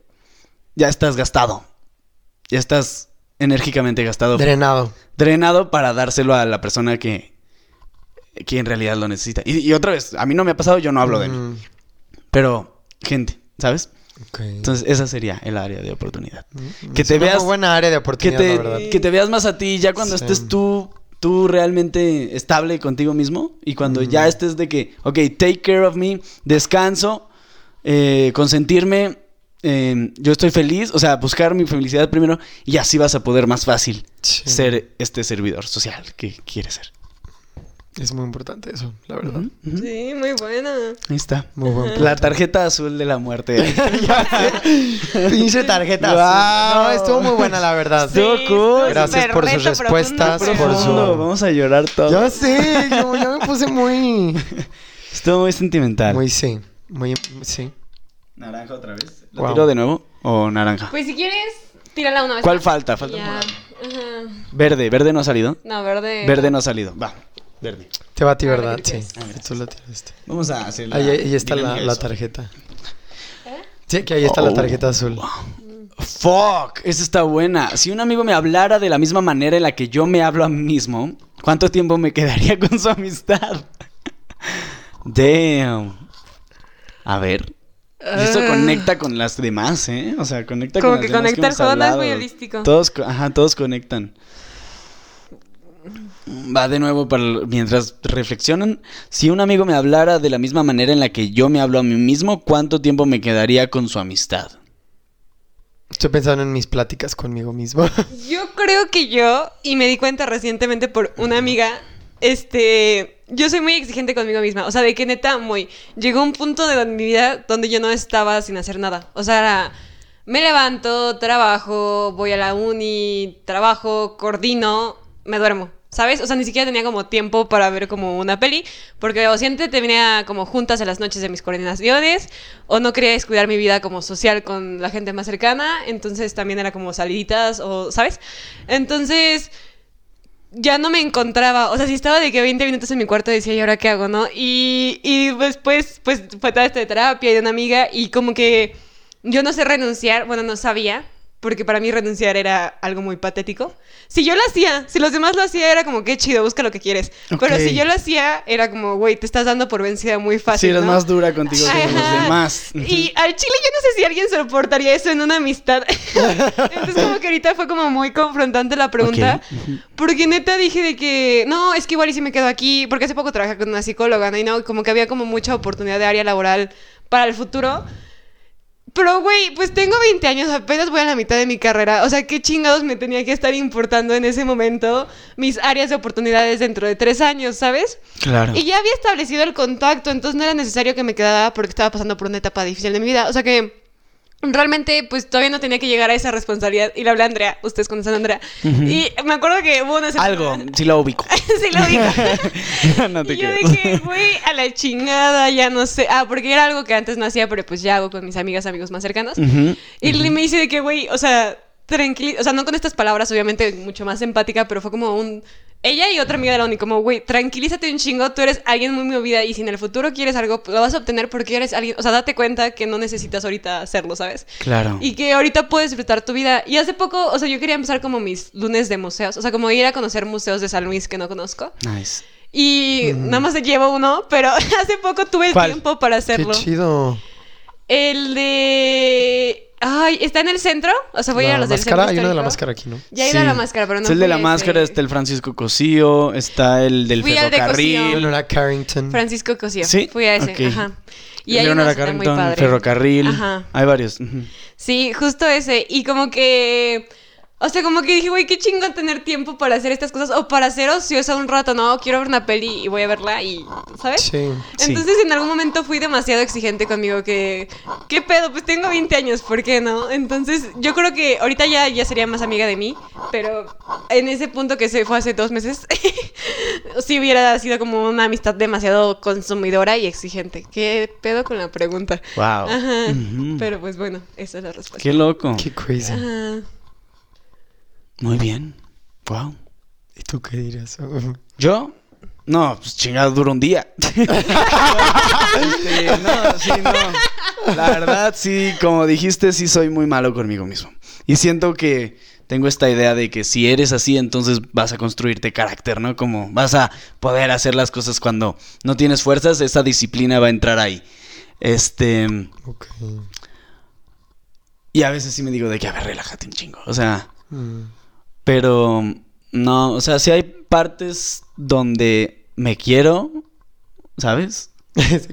ya estás gastado. Ya estás enérgicamente gastado. Drenado. Drenado para dárselo a la persona que, que en realidad lo necesita. Y, y otra vez, a mí no me ha pasado, yo no hablo mm. de mí. Pero, gente, ¿sabes? Okay. Entonces, esa sería el área de oportunidad. Mm. Que es te una veas, buena área de oportunidad, que te, la verdad. Que te veas más a ti ya cuando sí. estés tú, tú realmente estable contigo mismo. Y cuando mm. ya estés de que, ok, take care of me, descanso... Eh, consentirme, eh, yo estoy feliz, o sea, buscar mi felicidad primero y así vas a poder más fácil sí. ser este servidor social que quieres ser. Es muy importante eso, la verdad. Mm-hmm. Sí, muy buena. Ahí está. Muy buena. La tarjeta azul de la muerte. Pinche tarjeta azul. Wow, no, estuvo muy buena, la verdad. Sí, estuvo cool. Gracias por sus respuestas. Profundo, por su... Vamos a llorar todos. Yo sí, yo, yo me puse muy... Estuvo muy sentimental. Muy sí. Muy, sí. ¿Naranja otra vez? ¿La wow. tiro de nuevo o naranja? Pues si quieres, tírala una vez. ¿Cuál más? falta? Falta yeah. uh-huh. Verde, verde no ha salido. No, verde. Verde no ha salido. Va, verde. Te va a ti, ¿verdad? Sí. Ah, tú lo tiraste. Vamos a hacer la. Ahí, ahí está la, la tarjeta. ¿Eh? Sí, que ahí está oh. la tarjeta azul. Wow. Fuck, esa está buena. Si un amigo me hablara de la misma manera en la que yo me hablo a mí mismo, ¿cuánto tiempo me quedaría con su amistad? Damn. A ver, y esto uh, conecta con las demás, ¿eh? O sea, conecta con las demás. Como que conectar jodas es muy holístico. Todos, ajá, todos conectan. Va de nuevo para mientras reflexionan. Si un amigo me hablara de la misma manera en la que yo me hablo a mí mismo, ¿cuánto tiempo me quedaría con su amistad? Estoy pensando en mis pláticas conmigo mismo. Yo creo que yo, y me di cuenta recientemente por una amiga... Este... Yo soy muy exigente conmigo misma. O sea, de que neta, muy... Llegó un punto de mi vida donde yo no estaba sin hacer nada. O sea, era, me levanto, trabajo, voy a la uni, trabajo, coordino, me duermo, ¿sabes? O sea, ni siquiera tenía como tiempo para ver como una peli, porque o siempre tenía como juntas en las noches de mis coordinaciones, o no quería descuidar mi vida como social con la gente más cercana. Entonces también era como saliditas o... ¿Sabes? Entonces... ya no me encontraba, o sea, si estaba de que veinte minutos en mi cuarto decía, ¿y ahora qué hago, no? Y, y después, pues, fue toda esta terapia de una amiga y como que yo no sé renunciar, bueno, no sabía, porque para mí renunciar era algo muy patético. Si yo lo hacía, si los demás lo hacían, era como, qué chido, busca lo que quieres. Okay. Pero si yo lo hacía, era como, güey, te estás dando por vencida muy fácil, sí, eres ¿no? más dura contigo que con los demás. Y al chile yo no sé si alguien soportaría eso en una amistad. Entonces como que ahorita fue como muy confrontante la pregunta. Okay. Porque neta dije de que, no, es que igual y si me quedo aquí, porque hace poco trabajé con una psicóloga, ¿no? Y no, como que había como mucha oportunidad de área laboral para el futuro. Pero, güey, pues tengo veinte años, apenas voy a la mitad de mi carrera. O sea, ¿qué chingados me tenía que estar importando en ese momento mis áreas de oportunidades dentro de tres años, ¿sabes? Claro. Y ya había establecido el contacto, entonces no era necesario que me quedara porque estaba pasando por una etapa difícil de mi vida. O sea que realmente, pues, todavía no tenía que llegar a esa responsabilidad. Y le hablé a Andrea, ustedes conocen a Andrea. Uh-huh. Y me acuerdo que hubo una... Algo, sí lo ubico. Sí lo ubico. no, no te y yo dije, güey, a la chingada, ya no sé. Ah, porque era algo que antes no hacía, pero pues ya hago con mis amigas, amigos más cercanos. Uh-huh. Y uh-huh. me dice de que, güey, o sea, tranquilízate. O sea, no con estas palabras, obviamente, mucho más empática, pero fue como un... Ella y otra amiga de la uni, como, güey, tranquilízate un chingo, tú eres alguien muy movida y si en el futuro quieres algo, lo vas a obtener porque eres alguien, o sea, date cuenta que no necesitas ahorita hacerlo, ¿sabes? Claro. Y que ahorita puedes disfrutar tu vida. Y hace poco, o sea, yo quería empezar como mis lunes de museos, o sea, como ir a conocer museos de San Luis que no conozco. Nice. Y mm. nada más llevo uno, pero hace poco tuve ¿Cuál? tiempo para hacerlo. Qué chido. El de... Ay, está en el centro. O sea, voy la a ir a los máscara, del centro. Hay uno de la máscara aquí, ¿no? Ya he ido sí. a la máscara, pero no es el de la máscara, ese. Está el Francisco Cosío, está el del ferrocarril. De Leonora Carrington. Francisco Cosío. Sí. Fui a ese. Okay. Ajá. Y Leonora Carrington, ferrocarril. Ajá. Hay varios. Uh-huh. Sí, justo ese. Y como que. O sea, como que dije, güey, qué chingón tener tiempo para hacer estas cosas o para ser ociosa un rato, ¿no? Quiero ver una peli y voy a verla y... ¿Sabes? Sí. Entonces, sí. en algún momento fui demasiado exigente conmigo que... ¿Qué pedo? Pues tengo veinte años, ¿por qué no? Entonces, yo creo que ahorita ya, ya sería más amiga de mí, pero en ese punto que se fue hace dos meses, sí hubiera sido como una amistad demasiado consumidora y exigente. ¿Qué pedo con la pregunta? Wow. Ajá. Uh-huh. Pero pues bueno, esa es la respuesta. Qué loco. Qué crazy. Ajá. Muy bien. Wow. ¿Y tú qué dirás? ¿Yo? No, pues chingado, dura un día. sí, no, sí, no. La verdad, sí, como dijiste, sí soy muy malo conmigo mismo. Y siento que tengo esta idea de que si eres así, entonces vas a construirte carácter, ¿no? Como vas a poder hacer las cosas cuando no tienes fuerzas, esa disciplina va a entrar ahí. Este... Ok. Y a veces sí me digo de que, a ver, relájate un chingo. O sea... Mm. Pero no, o sea, sí hay partes donde me quiero, ¿sabes?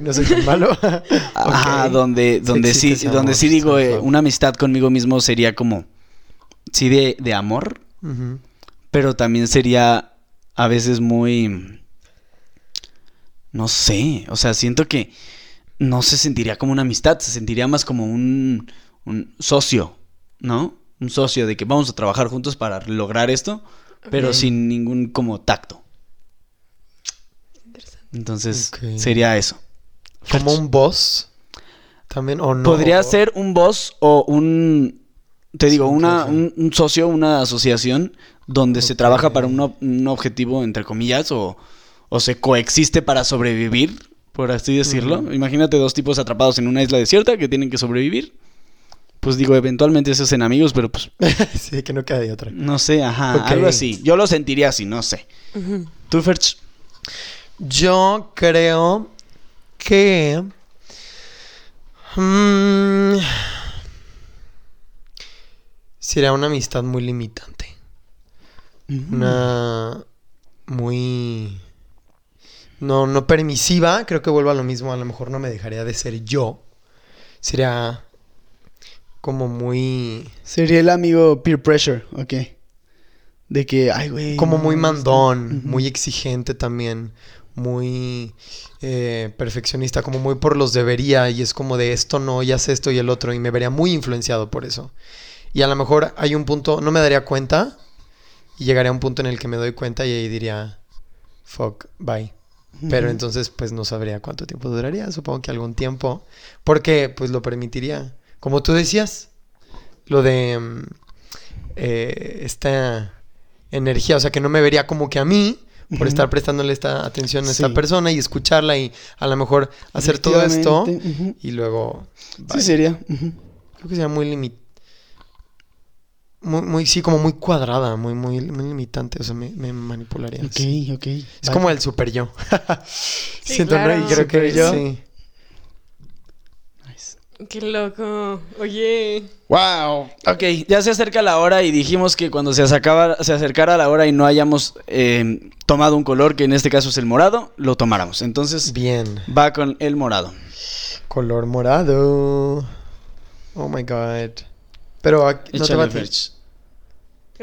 No soy tan malo. Ajá, okay. donde, donde sí, sí donde amor, sí digo, eh, una amistad conmigo mismo sería como, sí de, de amor, uh-huh. pero también sería a veces muy, no sé, o sea, siento que no se sentiría como una amistad, se sentiría más como un, un socio, ¿no? Un socio de que vamos a trabajar juntos para lograr esto, pero okay. sin ningún como tacto. Interesante. Entonces okay. sería eso. ¿Como un boss? También o no. Podría ser un boss o un, te digo, una, un, un socio, una asociación donde okay. se trabaja para un, un objetivo, entre comillas, o, o se coexiste para sobrevivir, por así decirlo. Uh-huh. Imagínate dos tipos atrapados en una isla desierta que tienen que sobrevivir. Pues digo, eventualmente esos enemigos, pero pues... sí, que no queda de otra. No sé, ajá, okay. algo así. Yo lo sentiría así, no sé. Uh-huh. ¿Tú, Ferch? Yo creo que... Um, sería una amistad muy limitante. Uh-huh. Una... Muy... No, no permisiva. Creo que vuelvo a lo mismo. A lo mejor no me dejaría de ser yo. Sería... Como muy... Sería el amigo peer pressure, ok. De que, ay, güey... Como muy mandón, uh-huh. muy exigente también. Muy eh, perfeccionista, como muy por los debería. Y es como de esto no, y haz esto y el otro. Y me vería muy influenciado por eso. Y a lo mejor hay un punto... No me daría cuenta. Y llegaría a un punto en el que me doy cuenta y ahí diría... Fuck, bye. Uh-huh. Pero entonces, pues, no sabría cuánto tiempo duraría. Supongo que algún tiempo. Porque, pues, lo permitiría... Como tú decías, lo de eh, esta energía, o sea, que no me vería como que a mí por uh-huh. estar prestándole esta atención a sí. esta persona y escucharla y a lo mejor hacer todo esto uh-huh. y luego... Bye. Sí, sería. Uh-huh. Creo que sería muy limitante. Muy, muy, sí, como muy cuadrada, muy, muy, muy limitante. O sea, me, me manipularía. Ok, sí. ok. Es vale. como el super yo. sí, Siento claro. ¿no? Creo que yo. Sí. ¡Qué loco! ¡Oye! ¡Wow! Ok, ya se acerca la hora y dijimos que cuando se, acercaba, se acercara la hora y no hayamos eh, tomado un color, que en este caso es el morado, lo tomáramos. Entonces, bien. Va con el morado. Color morado. Oh my god. Pero aquí, no te va a Creo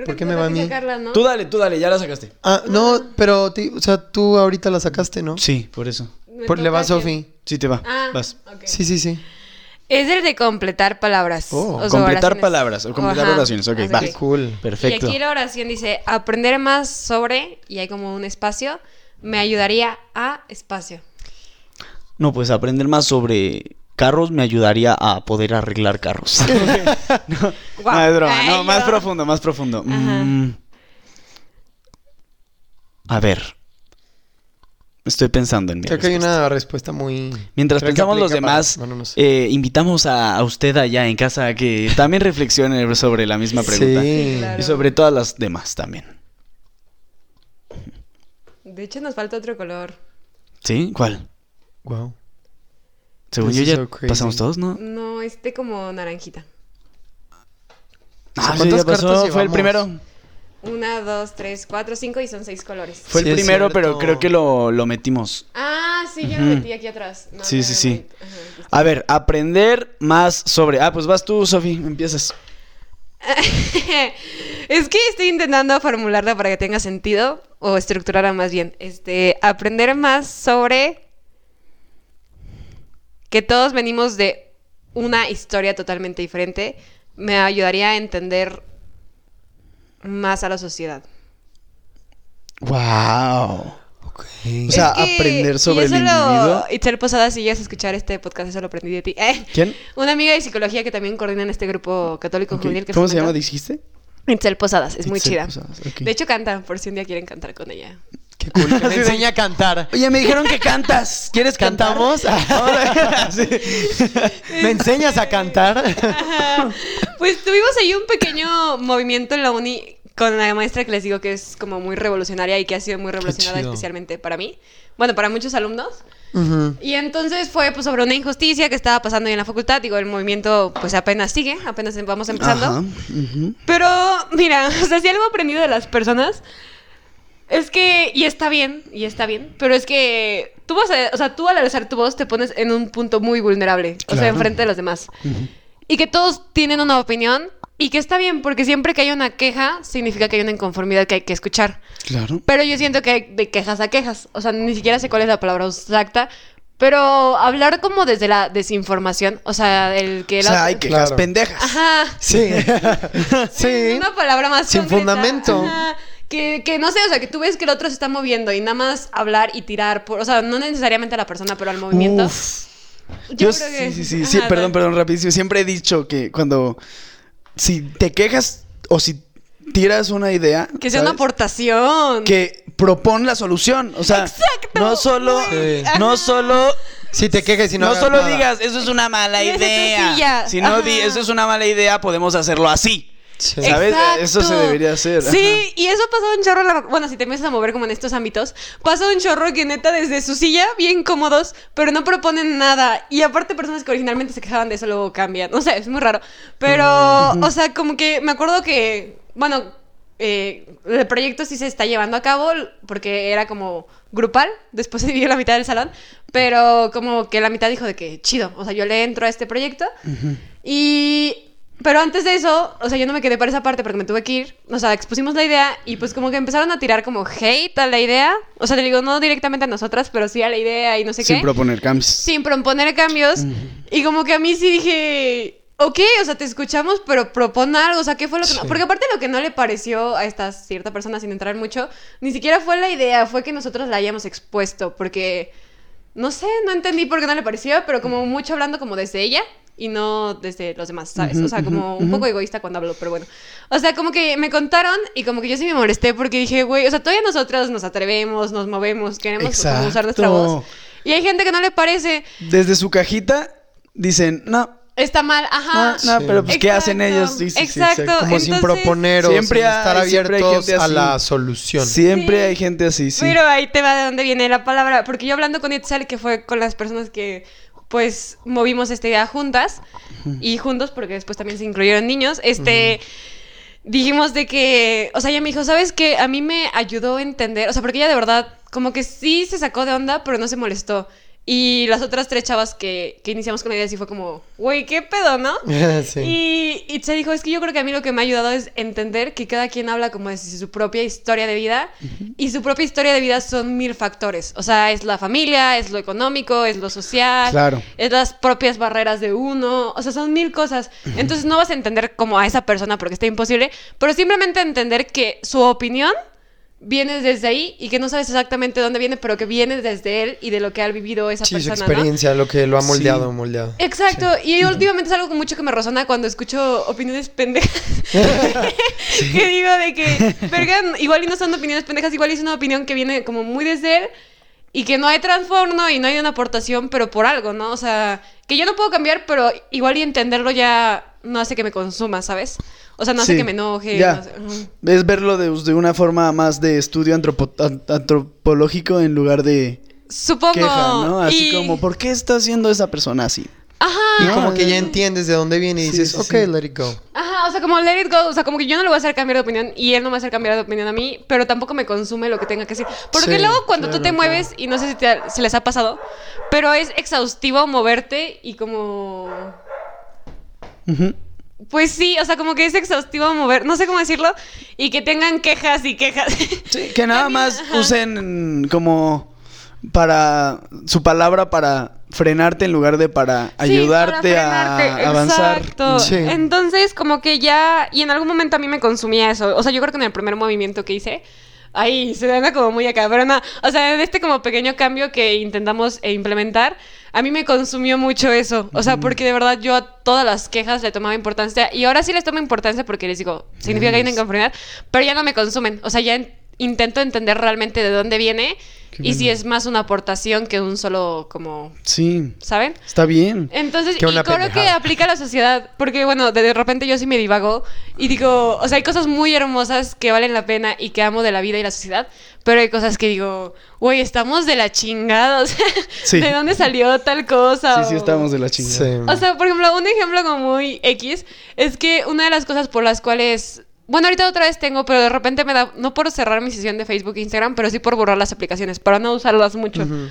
¿Por qué me va a mí? Sacarla, ¿no? Tú dale, tú dale, ya la sacaste. Ah, no, pero tí, o sea, tú ahorita la sacaste, ¿no? Sí, por eso. Por, le va a Sofi. Sí, te va. Ah, vas. Okay. Sí, sí, sí. Es el de completar palabras. Oh, o completar palabras o completar Ajá. oraciones. Ok, va. Okay. Cool, perfecto. Y aquí la oración dice, aprender más sobre, y hay como un espacio, me ayudaría a espacio. No, pues aprender más sobre carros me ayudaría a poder arreglar carros. no, wow. no es broma, Ay, no, yo... más profundo, más profundo. Mm, a ver. Estoy pensando en mi Creo respuesta. que hay una respuesta muy... Mientras Creo pensamos los demás, para... bueno, no sé. eh, invitamos a, a usted allá en casa a que también reflexione sobre la misma pregunta. Sí, claro. Y sobre todas las demás también. De hecho, nos falta otro color. ¿Sí? ¿Cuál? Wow. Según yo ya so pasamos todos, ¿no? No, este como naranjita. Ah, o sea, ¿cuántas cartas llevamos? Fue el primero. Una, dos, tres, cuatro, cinco y son seis colores. Fue sí, el primero, pero creo que lo, lo metimos. Ah, sí, yo uh-huh. lo metí aquí atrás. No, sí, no, sí, sí. Ajá. A ver, aprender más sobre... Ah, pues vas tú, Sofi, empiezas. Es que estoy intentando formularla para que tenga sentido, o estructurarla más bien. Este, aprender más sobre... que todos venimos de una historia totalmente diferente, me ayudaría a entender... más a la sociedad. Wow. Okay. O sea, es que aprender sobre el individuo. Itzel Posadas, si llegas a escuchar este podcast, eso lo aprendí de ti. ¿Eh? ¿Quién? Una amiga de psicología que también coordina en este grupo católico okay. juvenil. Que ¿Cómo se llama? ¿Dijiste? Itzel Posadas, es Itzel muy chida. Posadas, okay. De hecho, canta, por si un día quieren cantar con ella. Qué cool. Que me enseña a cantar. Oye, me dijeron que cantas. ¿Quieres cantar? ¿Cantamos? sí. ¿Me enseñas a cantar? Ajá. Pues tuvimos ahí un pequeño movimiento en la uni con la maestra que les digo que es como muy revolucionaria y que ha sido muy revolucionada especialmente para mí. Bueno, para muchos alumnos. Uh-huh. Y entonces fue pues sobre una injusticia que estaba pasando ahí en la facultad. Digo, el movimiento pues apenas sigue, apenas vamos empezando. Uh-huh. Pero mira, o sea, si algo he aprendido de las personas... Es que, y está bien, y está bien, pero es que tú vas a, o sea, tú al alzar tu voz te pones en un punto muy vulnerable, claro. o sea, enfrente de los demás. Uh-huh. Y que todos tienen una opinión y que está bien, porque siempre que hay una queja significa que hay una inconformidad que hay que escuchar. Claro. Pero yo siento que hay de quejas a quejas, o sea, ni siquiera sé cuál es la palabra exacta, pero hablar como desde la desinformación, o sea, el que... O sea, la... hay quejas claro. pendejas. Ajá. Sí. sí. Una palabra más Sin concreta. fundamento. Ajá. Que, que no sé, o sea, que tú ves que el otro se está moviendo y nada más hablar y tirar por... O sea, no necesariamente a la persona, pero al movimiento. Uf. Yo, Yo creo que... Sí, sí, sí, sí Ajá, perdón, perdón, rapidísimo. Siempre he dicho que cuando... Si te quejas o si tiras una idea... Que sea ¿sabes? una aportación. Que propon la solución. O sea, Exacto. no solo... Sí. No solo... Si te quejes y no No solo nada. digas, eso es una mala idea. Si no di, eso es una mala idea, podemos hacerlo así. Sí. ¿Sabes? Exacto. Eso se debería hacer. Sí, Ajá. y eso pasó un chorro. La... Bueno, si te empiezas a mover como en estos ámbitos, pasa un chorro que neta desde su silla, bien cómodos, pero no proponen nada. Y aparte, personas que originalmente se quejaban de eso luego cambian. No sé, es muy raro. Pero, uh-huh. o sea, como que me acuerdo que, bueno, eh, el proyecto sí se está llevando a cabo porque era como grupal. Después se dividió la mitad del salón, pero como que la mitad dijo de que chido. O sea, yo le entro a este proyecto uh-huh. y. Pero antes de eso, o sea, yo no me quedé para esa parte porque me tuve que ir. O sea, expusimos la idea y pues como que empezaron a tirar como hate a la idea. O sea, te digo, no directamente a nosotras, pero sí a la idea y no sé qué. Sin proponer cambios. Sin proponer cambios. Uh-huh. Y como que a mí sí dije... Ok, o sea, te escuchamos, pero propon algo. O sea, ¿qué fue lo que...? Sí. No? Porque aparte lo que no le pareció a esta cierta persona, sin entrar mucho, ni siquiera fue la idea, fue que nosotros la hayamos expuesto. Porque, no sé, no entendí por qué no le pareció, pero como mucho hablando como desde ella... Y no desde los demás, ¿sabes? O sea, como un poco egoísta cuando hablo, pero bueno. O sea, como que me contaron y como que yo sí me molesté porque dije, güey, o sea, todavía nosotras nos atrevemos, nos movemos, queremos como usar nuestra voz. Y hay gente que no le parece. Desde su cajita dicen, no. Está mal, ajá. No, no sí. pero pues exacto. ¿qué hacen ellos? Sí, sí, exacto. Sí, exacto. Como entonces, sin proponer o siempre sin estar hay, abiertos a la solución. Siempre sí. hay gente así, sí. Pero ahí te va de dónde viene la palabra. Porque yo hablando con Itzel, que fue con las personas que... pues movimos esta idea juntas y juntos, porque después también se incluyeron niños, este... Uh-huh. Dijimos de que... O sea, ella me dijo, ¿sabes qué? A mí me ayudó a entender... O sea, porque ella de verdad como que sí se sacó de onda, pero no se molestó. Y las otras tres chavas que, que iniciamos con la idea sí fue como, güey, qué pedo, ¿no? Sí. Y, y se dijo, es que yo creo que a mí lo que me ha ayudado es entender que cada quien habla como de su propia historia de vida. Uh-huh. Y su propia historia de vida son mil factores. O sea, es la familia, es lo económico, es lo social. Claro. Es las propias barreras de uno. O sea, son mil cosas. Uh-huh. Entonces no vas a entender como a esa persona porque está imposible. Pero simplemente entender que su opinión vienes desde ahí y que no sabes exactamente dónde viene, pero que vienes desde él y de lo que ha vivido esa sí, persona, sí, su experiencia, ¿no? Lo que lo ha moldeado, sí. moldeado. Exacto, sí. Y últimamente es algo mucho que me resona cuando escucho opiniones pendejas. Sí. Que digo de que, verga, igual y no son opiniones pendejas, igual es una opinión que viene como muy desde él y que no hay trastorno y no hay una aportación, pero por algo, ¿no? O sea, que yo no puedo cambiar, pero igual y entenderlo ya no hace que me consuma, ¿sabes? O sea, no hace sí, que me enoje. No sé. Uh-huh. Es verlo de, de una forma más de estudio antropo- antropológico en lugar de Supongo. queja, ¿no? Así y... como, ¿por qué está haciendo esa persona así? Ajá. Y no, como que ya entiendes de dónde viene y sí, dices, sí, ok, sí. let it go. Ajá, o sea, como let it go. O sea, como que yo no le voy a hacer cambiar de opinión y él no me va a hacer cambiar de opinión a mí, pero tampoco me consume lo que tenga que decir. Porque sí, luego cuando claro, tú te mueves, claro. y no sé si te, si les ha pasado, pero es exhaustivo moverte y como... Uh-huh. Pues sí, o sea, como que es exhaustivo mover, no sé cómo decirlo, y que tengan quejas y quejas. Sí, que nada más ajá. usen como para su palabra para frenarte en lugar de para ayudarte sí, para frenarte, a avanzar. Exacto. Sí. Entonces, como que ya, y en algún momento a mí me consumía eso. O sea, yo creo que en el primer movimiento que hice, ahí se anda como muy acá, pero no, o sea, en este como pequeño cambio que intentamos implementar, a mí me consumió mucho eso. O sea, porque de verdad yo a todas las quejas le tomaba importancia. Y ahora sí les tomo importancia porque les digo, significa que hay una inconformidad, pero ya no me consumen. O sea, ya en- intento entender realmente de dónde viene. Qué y bueno. si es más una aportación que un solo como... Sí. ¿Saben? Está bien. Entonces, y creo pendejada. que aplica a la sociedad. Porque, bueno, de, de repente yo sí me divago. Y digo, o sea, hay cosas muy hermosas que valen la pena y que amo de la vida y la sociedad. Pero hay cosas que digo, güey, estamos de la chingada. O sea, sí. ¿de dónde salió tal cosa? Sí, o... sí, estamos de la chingada. Sí. O sea, por ejemplo, un ejemplo como muy X es que una de las cosas por las cuales... Bueno, ahorita otra vez tengo, pero de repente me da... No por cerrar mi sesión de Facebook e Instagram, pero sí por borrar las aplicaciones, para no usarlas mucho. Uh-huh.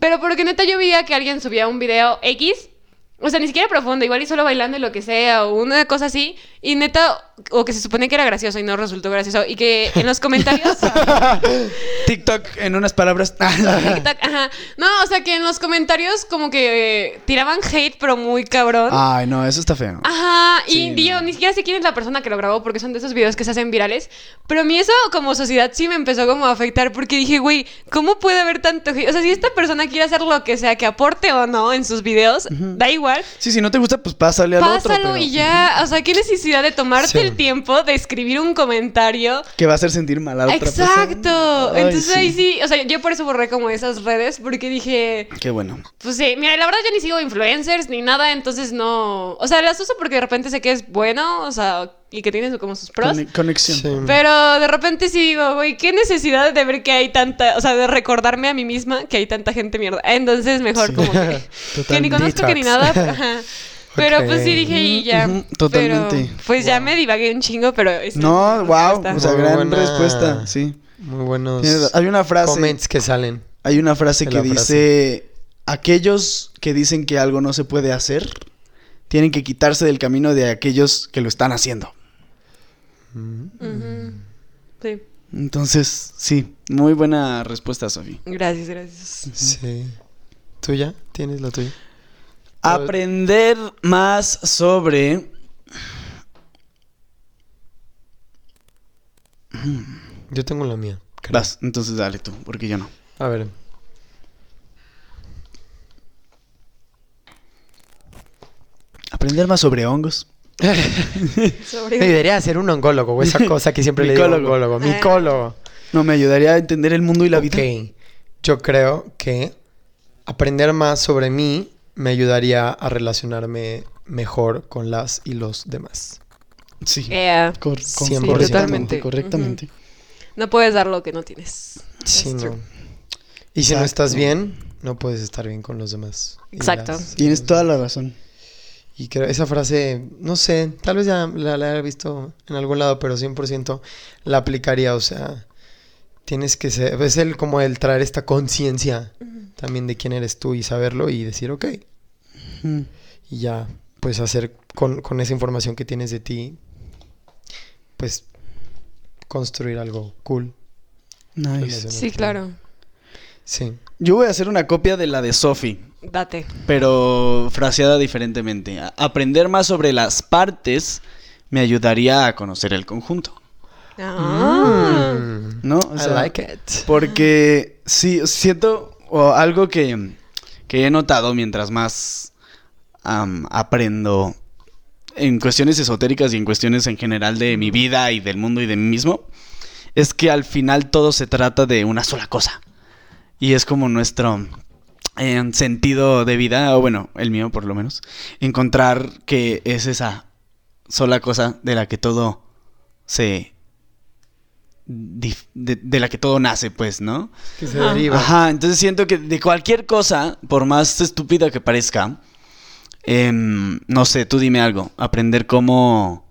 Pero porque neta yo veía que alguien subía un video X, o sea, ni siquiera profundo, igual y solo bailando y lo que sea, o una cosa así, y neta... O que se supone que era gracioso y no resultó gracioso, y que en los comentarios... TikTok, en unas palabras... TikTok, ajá. No, o sea, que en los comentarios como que eh, tiraban hate, pero muy cabrón. Ay, no, eso está feo. Ajá, sí, y no. Digo, ni siquiera sé quién es la persona que lo grabó, porque son de esos videos que se hacen virales. Pero a mí eso, como sociedad, sí me empezó como a afectar, porque dije, güey, ¿cómo puede haber tanto hate? O sea, si esta persona quiere hacer lo que sea, que aporte o no en sus videos, uh-huh. da igual. Sí, si no te gusta, pues pásale al Pásalo otro. Pásalo pero... y ya, o sea, ¿qué necesidad de tomarte sí. el tiempo de escribir un comentario que va a hacer sentir mal a otra Exacto. persona? Exacto. Entonces ahí sí. sí, o sea, yo por eso borré como esas redes porque dije... Qué bueno. Pues sí, mira, la verdad yo ni sigo influencers ni nada, entonces no... O sea, las uso porque de repente sé que es bueno, o sea... Y que tiene como sus pros. Con- conexión. Sí. Pero de repente sí digo, güey, qué necesidad de ver que hay tanta... O sea, de recordarme a mí misma que hay tanta gente mierda. Entonces mejor sí. como que... que ni conozco detox. que ni nada. Pero okay. pues sí dije y ya. Uh-huh, totalmente. Pero, pues wow. ya me divagué un chingo, pero... Es no, wow. O sea, muy gran buena, respuesta. Sí. Muy buenos Tienes, hay una frase, comments que salen. Hay una frase que dice... Frase. Aquellos que dicen que algo no se puede hacer... Tienen que quitarse del camino de aquellos que lo están haciendo. Uh-huh. Sí. Entonces, sí. Muy buena respuesta, Sofía. Gracias, gracias. Sí. ¿Tú ya? ¿Tienes la tuya? Aprender más sobre... Yo tengo la mía. Vas, entonces dale tú, porque yo no. A ver... Aprender más sobre hongos. Sobre... Me debería ser un oncólogo, esa cosa que siempre le digo oncólogo, micólogo. No, me ayudaría a entender el mundo y la okay. vida. Yo creo que aprender más sobre mí me ayudaría a relacionarme mejor con las y los demás. Sí, yeah. Cor- sí correctamente. correctamente. Uh-huh. No puedes dar lo que no tienes. Sí, no. Y si Exacto. no estás bien, no puedes estar bien con los demás. Exacto. Las... Tienes toda la razón. Y creo esa frase, no sé, tal vez ya la, la he visto en algún lado, pero cien por ciento la aplicaría. O sea, tienes que ser, es el, como el traer esta conciencia también de quién eres tú y saberlo y decir ok. Mm. Y ya, pues hacer con, con esa información que tienes de ti, pues construir algo cool. Nice. Sí, claro. Sí. Yo voy a hacer una copia de la de Sophie. Date. Pero fraseada diferentemente. Aprender más sobre las partes me ayudaría a conocer el conjunto. Ah. Mm. No, o sea, I like it. Porque sí, siento o algo que, que he notado mientras más um, aprendo en cuestiones esotéricas y en cuestiones en general de mi vida y del mundo y de mí mismo, es que al final todo se trata de una sola cosa. Y es como nuestro eh, sentido de vida, o bueno, el mío por lo menos, encontrar que es esa sola cosa de la que todo se... Dif- de, de la que todo nace, pues, ¿no? Que se deriva. Ajá, entonces siento que de cualquier cosa, por más estúpida que parezca, eh, no sé, tú dime algo, aprender cómo...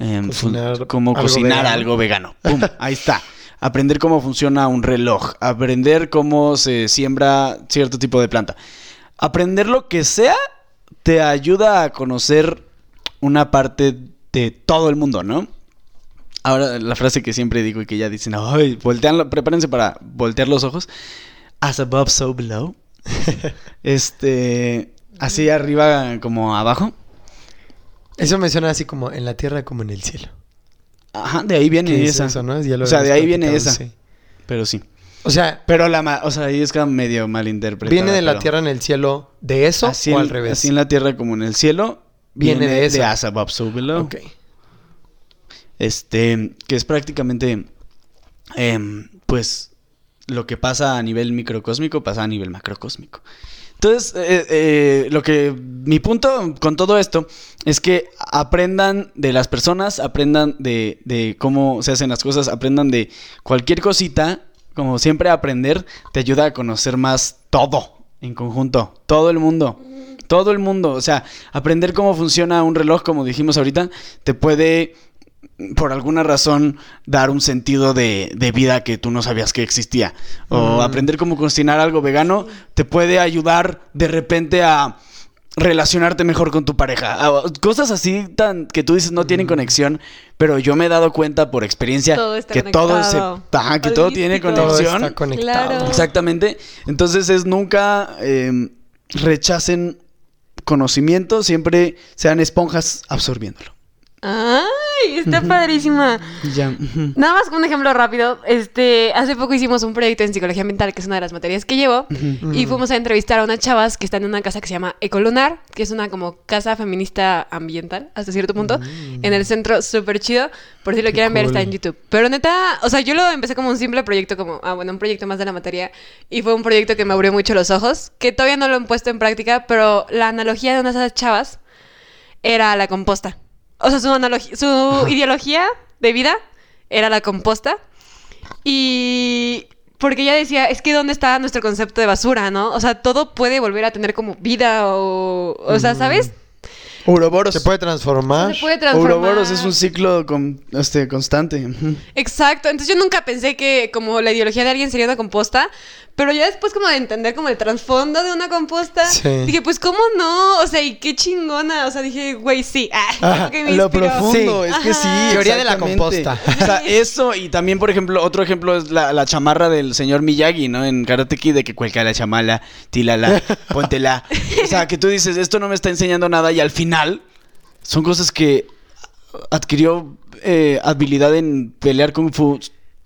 Eh, cocinar fu- cómo algo cocinar vegano. Algo vegano. ¡Pum! Ahí está. Aprender cómo funciona un reloj, aprender cómo se siembra cierto tipo de planta. Aprender lo que sea te ayuda a conocer una parte de todo el mundo, ¿no? Ahora, la frase que siempre digo y que ya dicen, ay, voltean, prepárense para voltear los ojos. As above, so below. este, así arriba como abajo. Eso me suena así como en la tierra como en el cielo. Ajá, de ahí viene esa. Eso, ¿no? O sea, de ahí viene esa. Sí. Pero sí. O sea, pero la ma- o sea, ahí es que medio malinterpretada. Viene de la pero... tierra en el cielo, de eso así o al en, revés. Así en la tierra como en el cielo, viene, viene de, de as above, so below. Ok. Este, que es prácticamente eh, pues lo que pasa a nivel microcósmico pasa a nivel macrocósmico. Entonces, eh, eh, lo que mi punto con todo esto es que aprendan de las personas, aprendan de, de cómo se hacen las cosas, aprendan de cualquier cosita. Como siempre, aprender te ayuda a conocer más todo en conjunto, todo el mundo, todo el mundo. O sea, aprender cómo funciona un reloj, como dijimos ahorita, te puede, por alguna razón, dar un sentido de, de vida que tú no sabías que existía. O mm. aprender cómo cocinar algo vegano te puede ayudar de repente a relacionarte mejor con tu pareja. A, cosas así tan que tú dices no tienen mm. conexión, pero yo me he dado cuenta por experiencia todo está que, todo, se, ajá, que todo tiene conexión. Todo está conectado. Claro. Exactamente. Entonces es nunca eh, rechacen conocimiento, siempre sean esponjas absorbiéndolo. ¡Ay! Está uh-huh. padrísima. Ya. Uh-huh. Nada más un ejemplo rápido. Este, hace poco hicimos un proyecto en psicología ambiental, que es una de las materias que llevo, uh-huh. y fuimos a entrevistar a unas chavas que están en una casa que se llama Ecolunar, que es una como casa feminista ambiental, hasta cierto punto, uh-huh. en el centro, súper chido. Por si lo Qué quieren cool. ver, está en YouTube. Pero neta, o sea, yo lo empecé como un simple proyecto, como, ah, bueno, un proyecto más de la materia, y fue un proyecto que me abrió mucho los ojos, que todavía no lo han puesto en práctica, pero la analogía de unas de esas chavas era la composta. O sea, su, analog- su ideología de vida era la composta. Y porque ella decía, es que ¿dónde está nuestro concepto de basura, no? O sea, todo puede volver a tener como vida o... O sea, ¿sabes? Uroboros. Se puede transformar. Se puede transformar. Uroboros es un ciclo con, este, constante. Exacto. Entonces yo nunca pensé que como la ideología de alguien sería una composta. Pero ya después como de entender como el trasfondo de una composta, sí. dije, pues ¿cómo no? O sea, y qué chingona. O sea, dije, güey, sí. Ah, que me lo inspiró. Profundo. Sí. Es que sí. Teoría de la composta. O sea, eso. Y también, por ejemplo, otro ejemplo es la, la chamarra del señor Miyagi, ¿no? En Karate Kid, de que cuelga la chamala, tílala, póntela. O sea, que tú dices, esto no me está enseñando nada. Y al final son cosas que adquirió eh, habilidad en pelear kung fu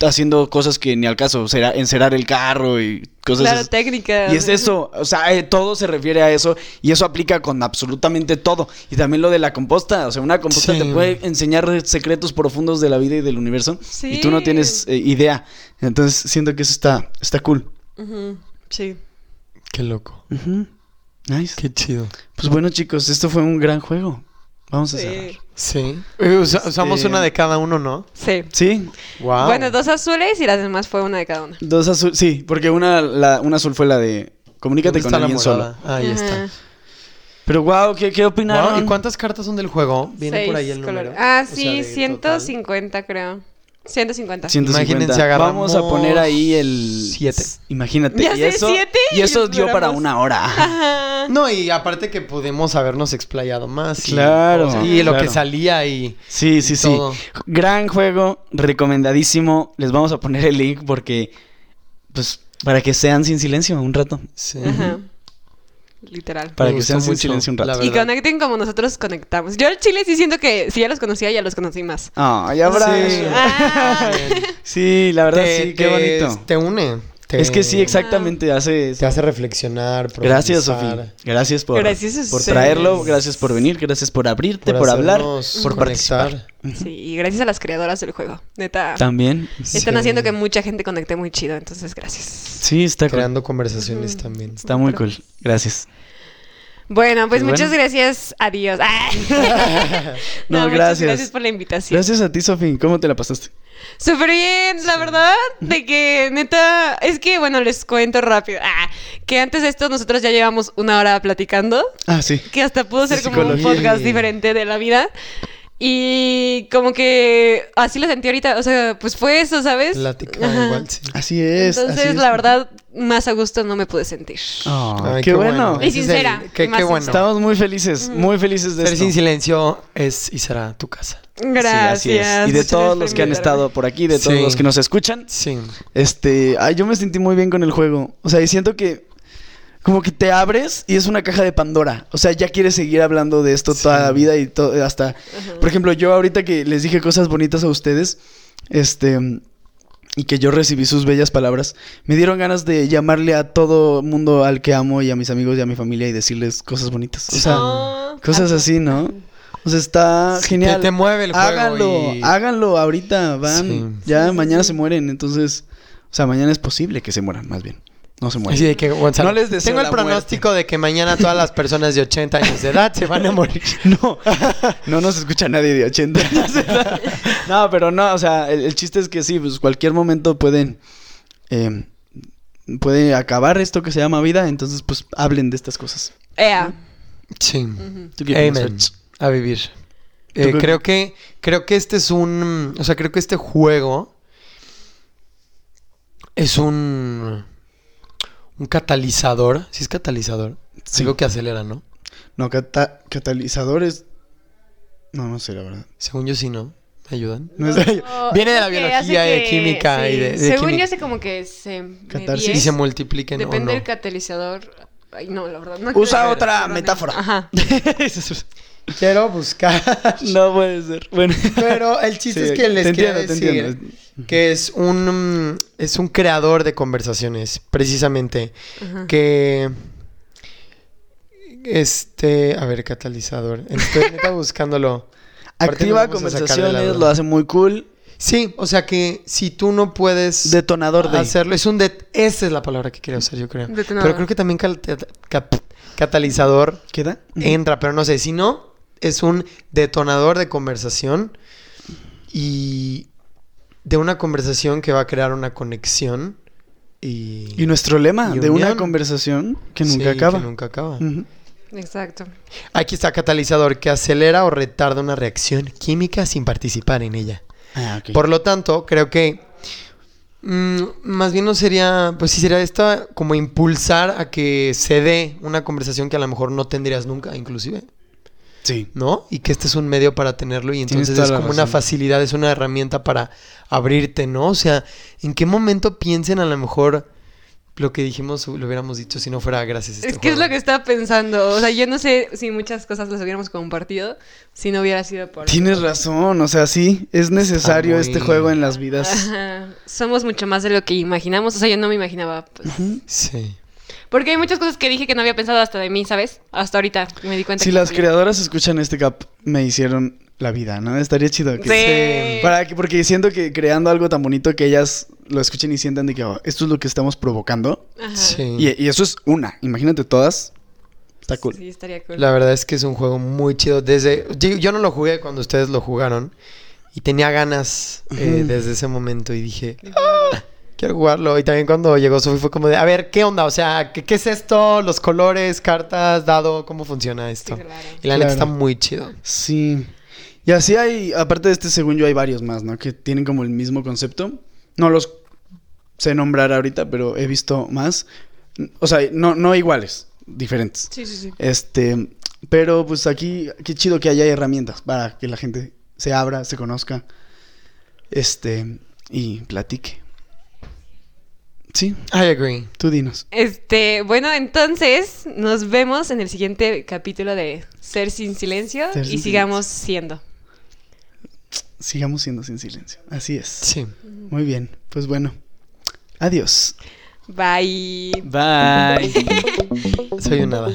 haciendo cosas que ni al caso, o sea, encerar el carro y cosas. Claro, técnicas. Y es eso, o sea, eh, todo se refiere a eso y eso aplica con absolutamente todo. Y también lo de la composta, o sea, una composta sí. te puede enseñar secretos profundos de la vida y del universo sí. y tú no tienes eh, idea. Entonces siento que eso está, está cool. Uh-huh. Sí. Qué loco. Uh-huh. Nice. Qué chido. Pues bueno, chicos, esto fue un gran juego. Vamos sí. a cerrar. Sí. Usa, usamos eh, una de cada uno, ¿no? Sí. Sí. Wow. Bueno, dos azules y las demás fue una de cada una. Dos azules, sí, porque una, la, una azul fue la de comunícate con alguien solo. Ahí uh-huh. está. Pero wow, ¿qué, qué opinaron? Wow. ¿Y cuántas cartas son del juego? Viene por ahí el número. Ah, sí, o sea, ciento cincuenta total. Creo. ciento cincuenta. ciento cincuenta. Imagínense, agarramos. Vamos a poner ahí el siete. Imagínate. Ya y sé, eso, siete. Y eso dio para una hora. Ajá. No, y aparte que pudimos habernos explayado más. Claro. Y, o sea, y claro. lo que salía y. Sí, sí, y sí. Todo. Gran juego, recomendadísimo. Les vamos a poner el link porque. Pues para que sean sin silencio un rato. Sí. Ajá. Literal. Para que sean sin silencio un rato. Y conecten como nosotros conectamos. Yo al chile sí siento que si ya los conocía, ya los conocí más. Ah, ya habrá. Sí. Ah. Sí, la verdad te, sí, qué te, bonito. Te une. Te... Es que sí, exactamente. Ah. Hace, te hace reflexionar. Gracias, Sofía. Gracias por, gracias por traerlo. Gracias por venir. Gracias por abrirte, por, por hablar, por conectar. Participar. Sí, y gracias a las creadoras del juego. Neta. También. Están sí. haciendo que mucha gente conecte muy chido. Entonces, gracias. Sí, está creando cool. conversaciones uh-huh. también. Está muy cool. Gracias. Bueno, pues, pues muchas bueno. gracias. Adiós. no, no, gracias. Gracias por la invitación. Gracias a ti, Sofía. ¿Cómo te la pasaste? Súper bien, la sí. verdad, de que neta, es que bueno, les cuento rápido, ah, que antes de esto nosotros ya llevamos una hora platicando, ah, sí. que hasta pudo ser como un podcast diferente de la vida, y como que así lo sentí ahorita, o sea, pues fue eso, ¿sabes? Platicar igual, sí. Así es. Entonces, así es. La verdad, más a gusto no me pude sentir. Oh, Ay, qué, qué bueno. bueno. Y sincera. El, qué, y qué bueno. Estamos muy felices, mm. muy felices de Ser esto. Sin Silencio es y será tu casa. Gracias. Sí, así es. Y de todos los que han estado por aquí, de todos sí. los que nos escuchan. Sí. Este, ay, yo me sentí muy bien con el juego. O sea, y siento que como que te abres y es una caja de Pandora. O sea, ya quieres seguir hablando de esto sí. toda la vida y todo hasta uh-huh. por ejemplo, yo ahorita que les dije cosas bonitas a ustedes, este y que yo recibí sus bellas palabras, me dieron ganas de llamarle a todo mundo al que amo y a mis amigos y a mi familia y decirles cosas bonitas. O sea, oh. cosas así, ¿no? O sea, está genial. Que te mueve el juego. Háganlo, y... háganlo ahorita, van. Sí. Ya sí, mañana sí. se mueren, entonces... O sea, mañana es posible que se mueran, más bien. No se mueren. Sí, que, Gonzalo, no les deseo Tengo el pronóstico muerte. de que mañana todas las personas de ochenta años de edad se van a morir. No, no nos escucha nadie de ochenta años de edad. No, pero no, o sea, el, el chiste es que sí, pues cualquier momento pueden... Eh, puede acabar esto que se llama vida, entonces pues hablen de estas cosas. Ea. Sí. Uh-huh. Amen. A vivir. Eh, creo que creo que este es un... O sea, creo que este juego es un... Un catalizador. ¿Sí es catalizador? Sí. Algo que acelera, ¿no? No, cata- catalizador es... No, no sé, la verdad. Según yo sí, ¿no? ¿Me ayudan? No, no, no. Viene de la biología que, y de química sí. y de, de Según química. Yo sé como que se... Catarsis. Y se multipliquen Depende o no. del catalizador. Ay, no, la verdad. No Usa creo. otra metáfora. Ajá. Quiero buscar. No puede ser. Bueno. Pero el chiste sí, es que les quiero decir que es un es un creador de conversaciones, precisamente. Ajá. Que este, a ver, catalizador. Estoy neta buscándolo. Activa conversaciones, lo hace muy cool. Sí, o sea que si tú no puedes detonador de hacerlo, es un det- esa es la palabra que quería usar, yo creo. Detonador. Pero creo que también cal- cat- catalizador queda entra, pero no sé, si no es un detonador de conversación y de una conversación que va a crear una conexión y y nuestro lema y de unión. Una conversación que nunca sí, acaba, que nunca acaba. Uh-huh. Exacto. Aquí está catalizador que acelera o retarda una reacción química sin participar en ella. Ah, okay. Por lo tanto, creo que mmm, más bien no sería, pues sí sería esta como impulsar a que se dé una conversación que a lo mejor no tendrías nunca, inclusive. Sí. ¿No? Y que este es un medio para tenerlo y entonces es como razón. Una facilidad, es una herramienta para abrirte, ¿no? O sea, ¿en qué momento piensen a lo mejor lo que dijimos lo hubiéramos dicho si no fuera gracias a este Es que juego? Es lo que estaba pensando. O sea, yo no sé si muchas cosas las hubiéramos compartido si no hubiera sido por... Tienes razón. O sea, sí, es necesario este juego en las vidas. Ajá. Somos mucho más de lo que imaginamos. O sea, yo no me imaginaba. Pues. Uh-huh. Sí. Porque hay muchas cosas que dije que no había pensado hasta de mí, ¿sabes? Hasta ahorita me di cuenta. Si que las creadoras escuchan este cap, me hicieron la vida, ¿no? Estaría chido que... Sí. Para que, porque siento que creando algo tan bonito que ellas lo escuchen y sientan de que oh, esto es lo que estamos provocando. Ajá. Sí. Y, y eso es una. Imagínate todas. Está cool. Sí, estaría cool. La verdad es que es un juego muy chido. Desde... Yo, yo no lo jugué cuando ustedes lo jugaron. Y tenía ganas eh, uh-huh. desde ese momento. Y dije... ¡Ah! Quiero jugarlo. Y también cuando llegó Sofi fue como de... A ver, ¿qué onda? O sea, ¿qué, qué es esto? Los colores, cartas, dado... ¿Cómo funciona esto? Sí, claro. Y la claro. neta está muy chido. Sí. Y así hay, aparte de este, según yo, hay varios más, ¿no? Que tienen como el mismo concepto. No los sé nombrar ahorita, pero he visto más. O sea, no, no iguales, diferentes. Sí, sí, sí. Este, pero pues aquí, qué chido que haya herramientas para que la gente se abra, se conozca, este, y platique. Sí. I agree. Tú dinos. Este, bueno, entonces nos vemos en el siguiente capítulo de Ser Sin Silencio. Ser sin y sigamos silencio. siendo. Sigamos siendo sin silencio. Así es. Sí. Muy bien. Pues bueno. Adiós. Bye. Bye. Soy un nada.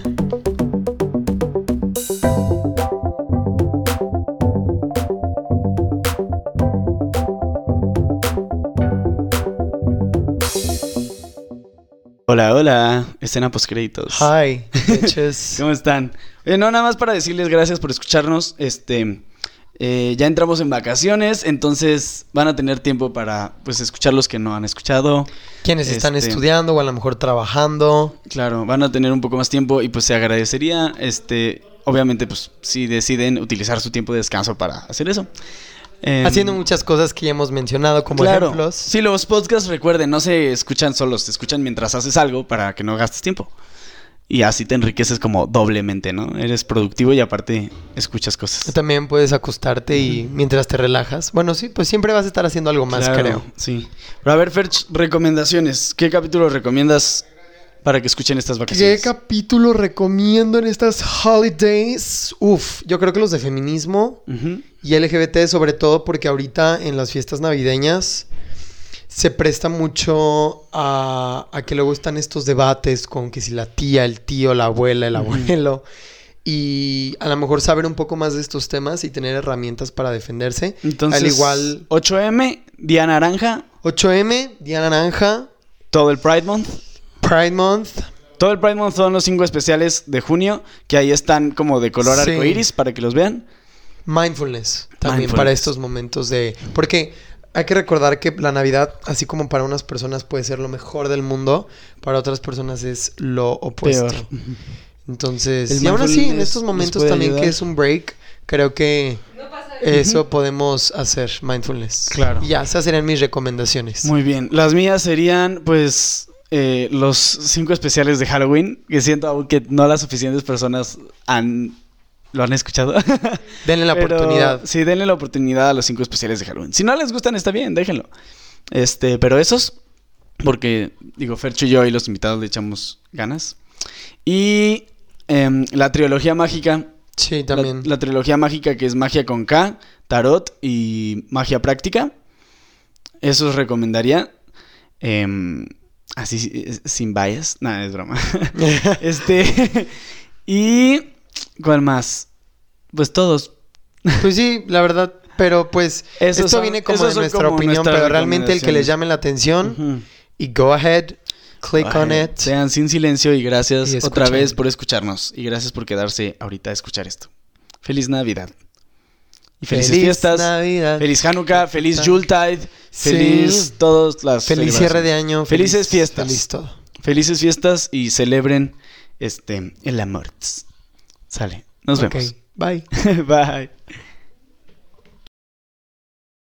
Hola, hola, escena postcréditos. Hi, bitches. ¿Cómo están? Eh, no, nada más para decirles gracias por escucharnos. Este, eh, ya entramos en vacaciones, entonces van a tener tiempo para, pues, escuchar los que no han escuchado. Quienes este, están estudiando o a lo mejor trabajando. Claro, van a tener un poco más tiempo y, pues, se agradecería, este, obviamente, pues, si deciden utilizar su tiempo de descanso para hacer eso. Eh, Haciendo muchas cosas que ya hemos mencionado como claro, ejemplos. Sí, los podcasts, recuerden, no se escuchan solos, se escuchan mientras haces algo para que no gastes tiempo. Y así te enriqueces como doblemente, ¿no? Eres productivo y aparte escuchas cosas. También puedes acostarte uh-huh. y mientras te relajas. Bueno, sí, pues siempre vas a estar haciendo algo más, claro, creo. Sí. Pero a ver, Ferch, recomendaciones. ¿Qué capítulo recomiendas para que escuchen estas vacaciones? ¿Qué capítulo recomiendo en estas holidays? Uf, yo creo que los de feminismo uh-huh. y L G B T, sobre todo porque ahorita en las fiestas navideñas se presta mucho a, a que luego están estos debates con que si la tía, el tío, la abuela, el abuelo. Uh-huh. Y a lo mejor saber un poco más de estos temas y tener herramientas para defenderse. Entonces, al igual... ocho eme, Día Naranja. ocho eme, Día Naranja. Todo el Pride Month. Pride Month. Todo el Pride Month son los cinco especiales de junio, que ahí están como de color sí. arcoíris para que los vean. Mindfulness también Mindfulness. Para estos momentos de... Porque hay que recordar que la Navidad, así como para unas personas puede ser lo mejor del mundo, para otras personas es lo opuesto. Peor. Entonces, y aún así, en estos momentos también ayudar. Que es un break, creo que no pasa eso uh-huh. podemos hacer, mindfulness. Claro. Y ya, esas serían mis recomendaciones. Muy bien. Las mías serían, pues... Eh, los cinco especiales de Halloween, que siento aún que no las suficientes personas han lo han escuchado. Denle la pero, oportunidad. Sí, denle la oportunidad a los cinco especiales de Halloween. Si no les gustan, está bien, déjenlo. Este, pero esos, porque digo, Fercho y yo y los invitados le echamos ganas. Y eh, la trilogía mágica. Sí, también. La, la trilogía mágica, que es magia con K, tarot y magia práctica. Esos recomendaría. Eh, Así, sin bias. Nada, es broma. Este. ¿Y cuál más? Pues todos. Pues sí, la verdad. Pero pues esos esto son, viene como de nuestra como opinión, nuestra pero realmente el que les llame la atención uh-huh. y go ahead, click go on ahead. It. Sean sin silencio y gracias y otra vez por escucharnos. Y gracias por quedarse ahorita a escuchar esto. Feliz Navidad. Y felices feliz fiestas, Navidad. Feliz Hanukkah, feliz Yuletide, feliz sí. todas las feliz cierre de año, feliz, felices fiestas, feliz todo. Felices fiestas y celebren este el amor. Sale, nos okay. vemos. Bye. Bye.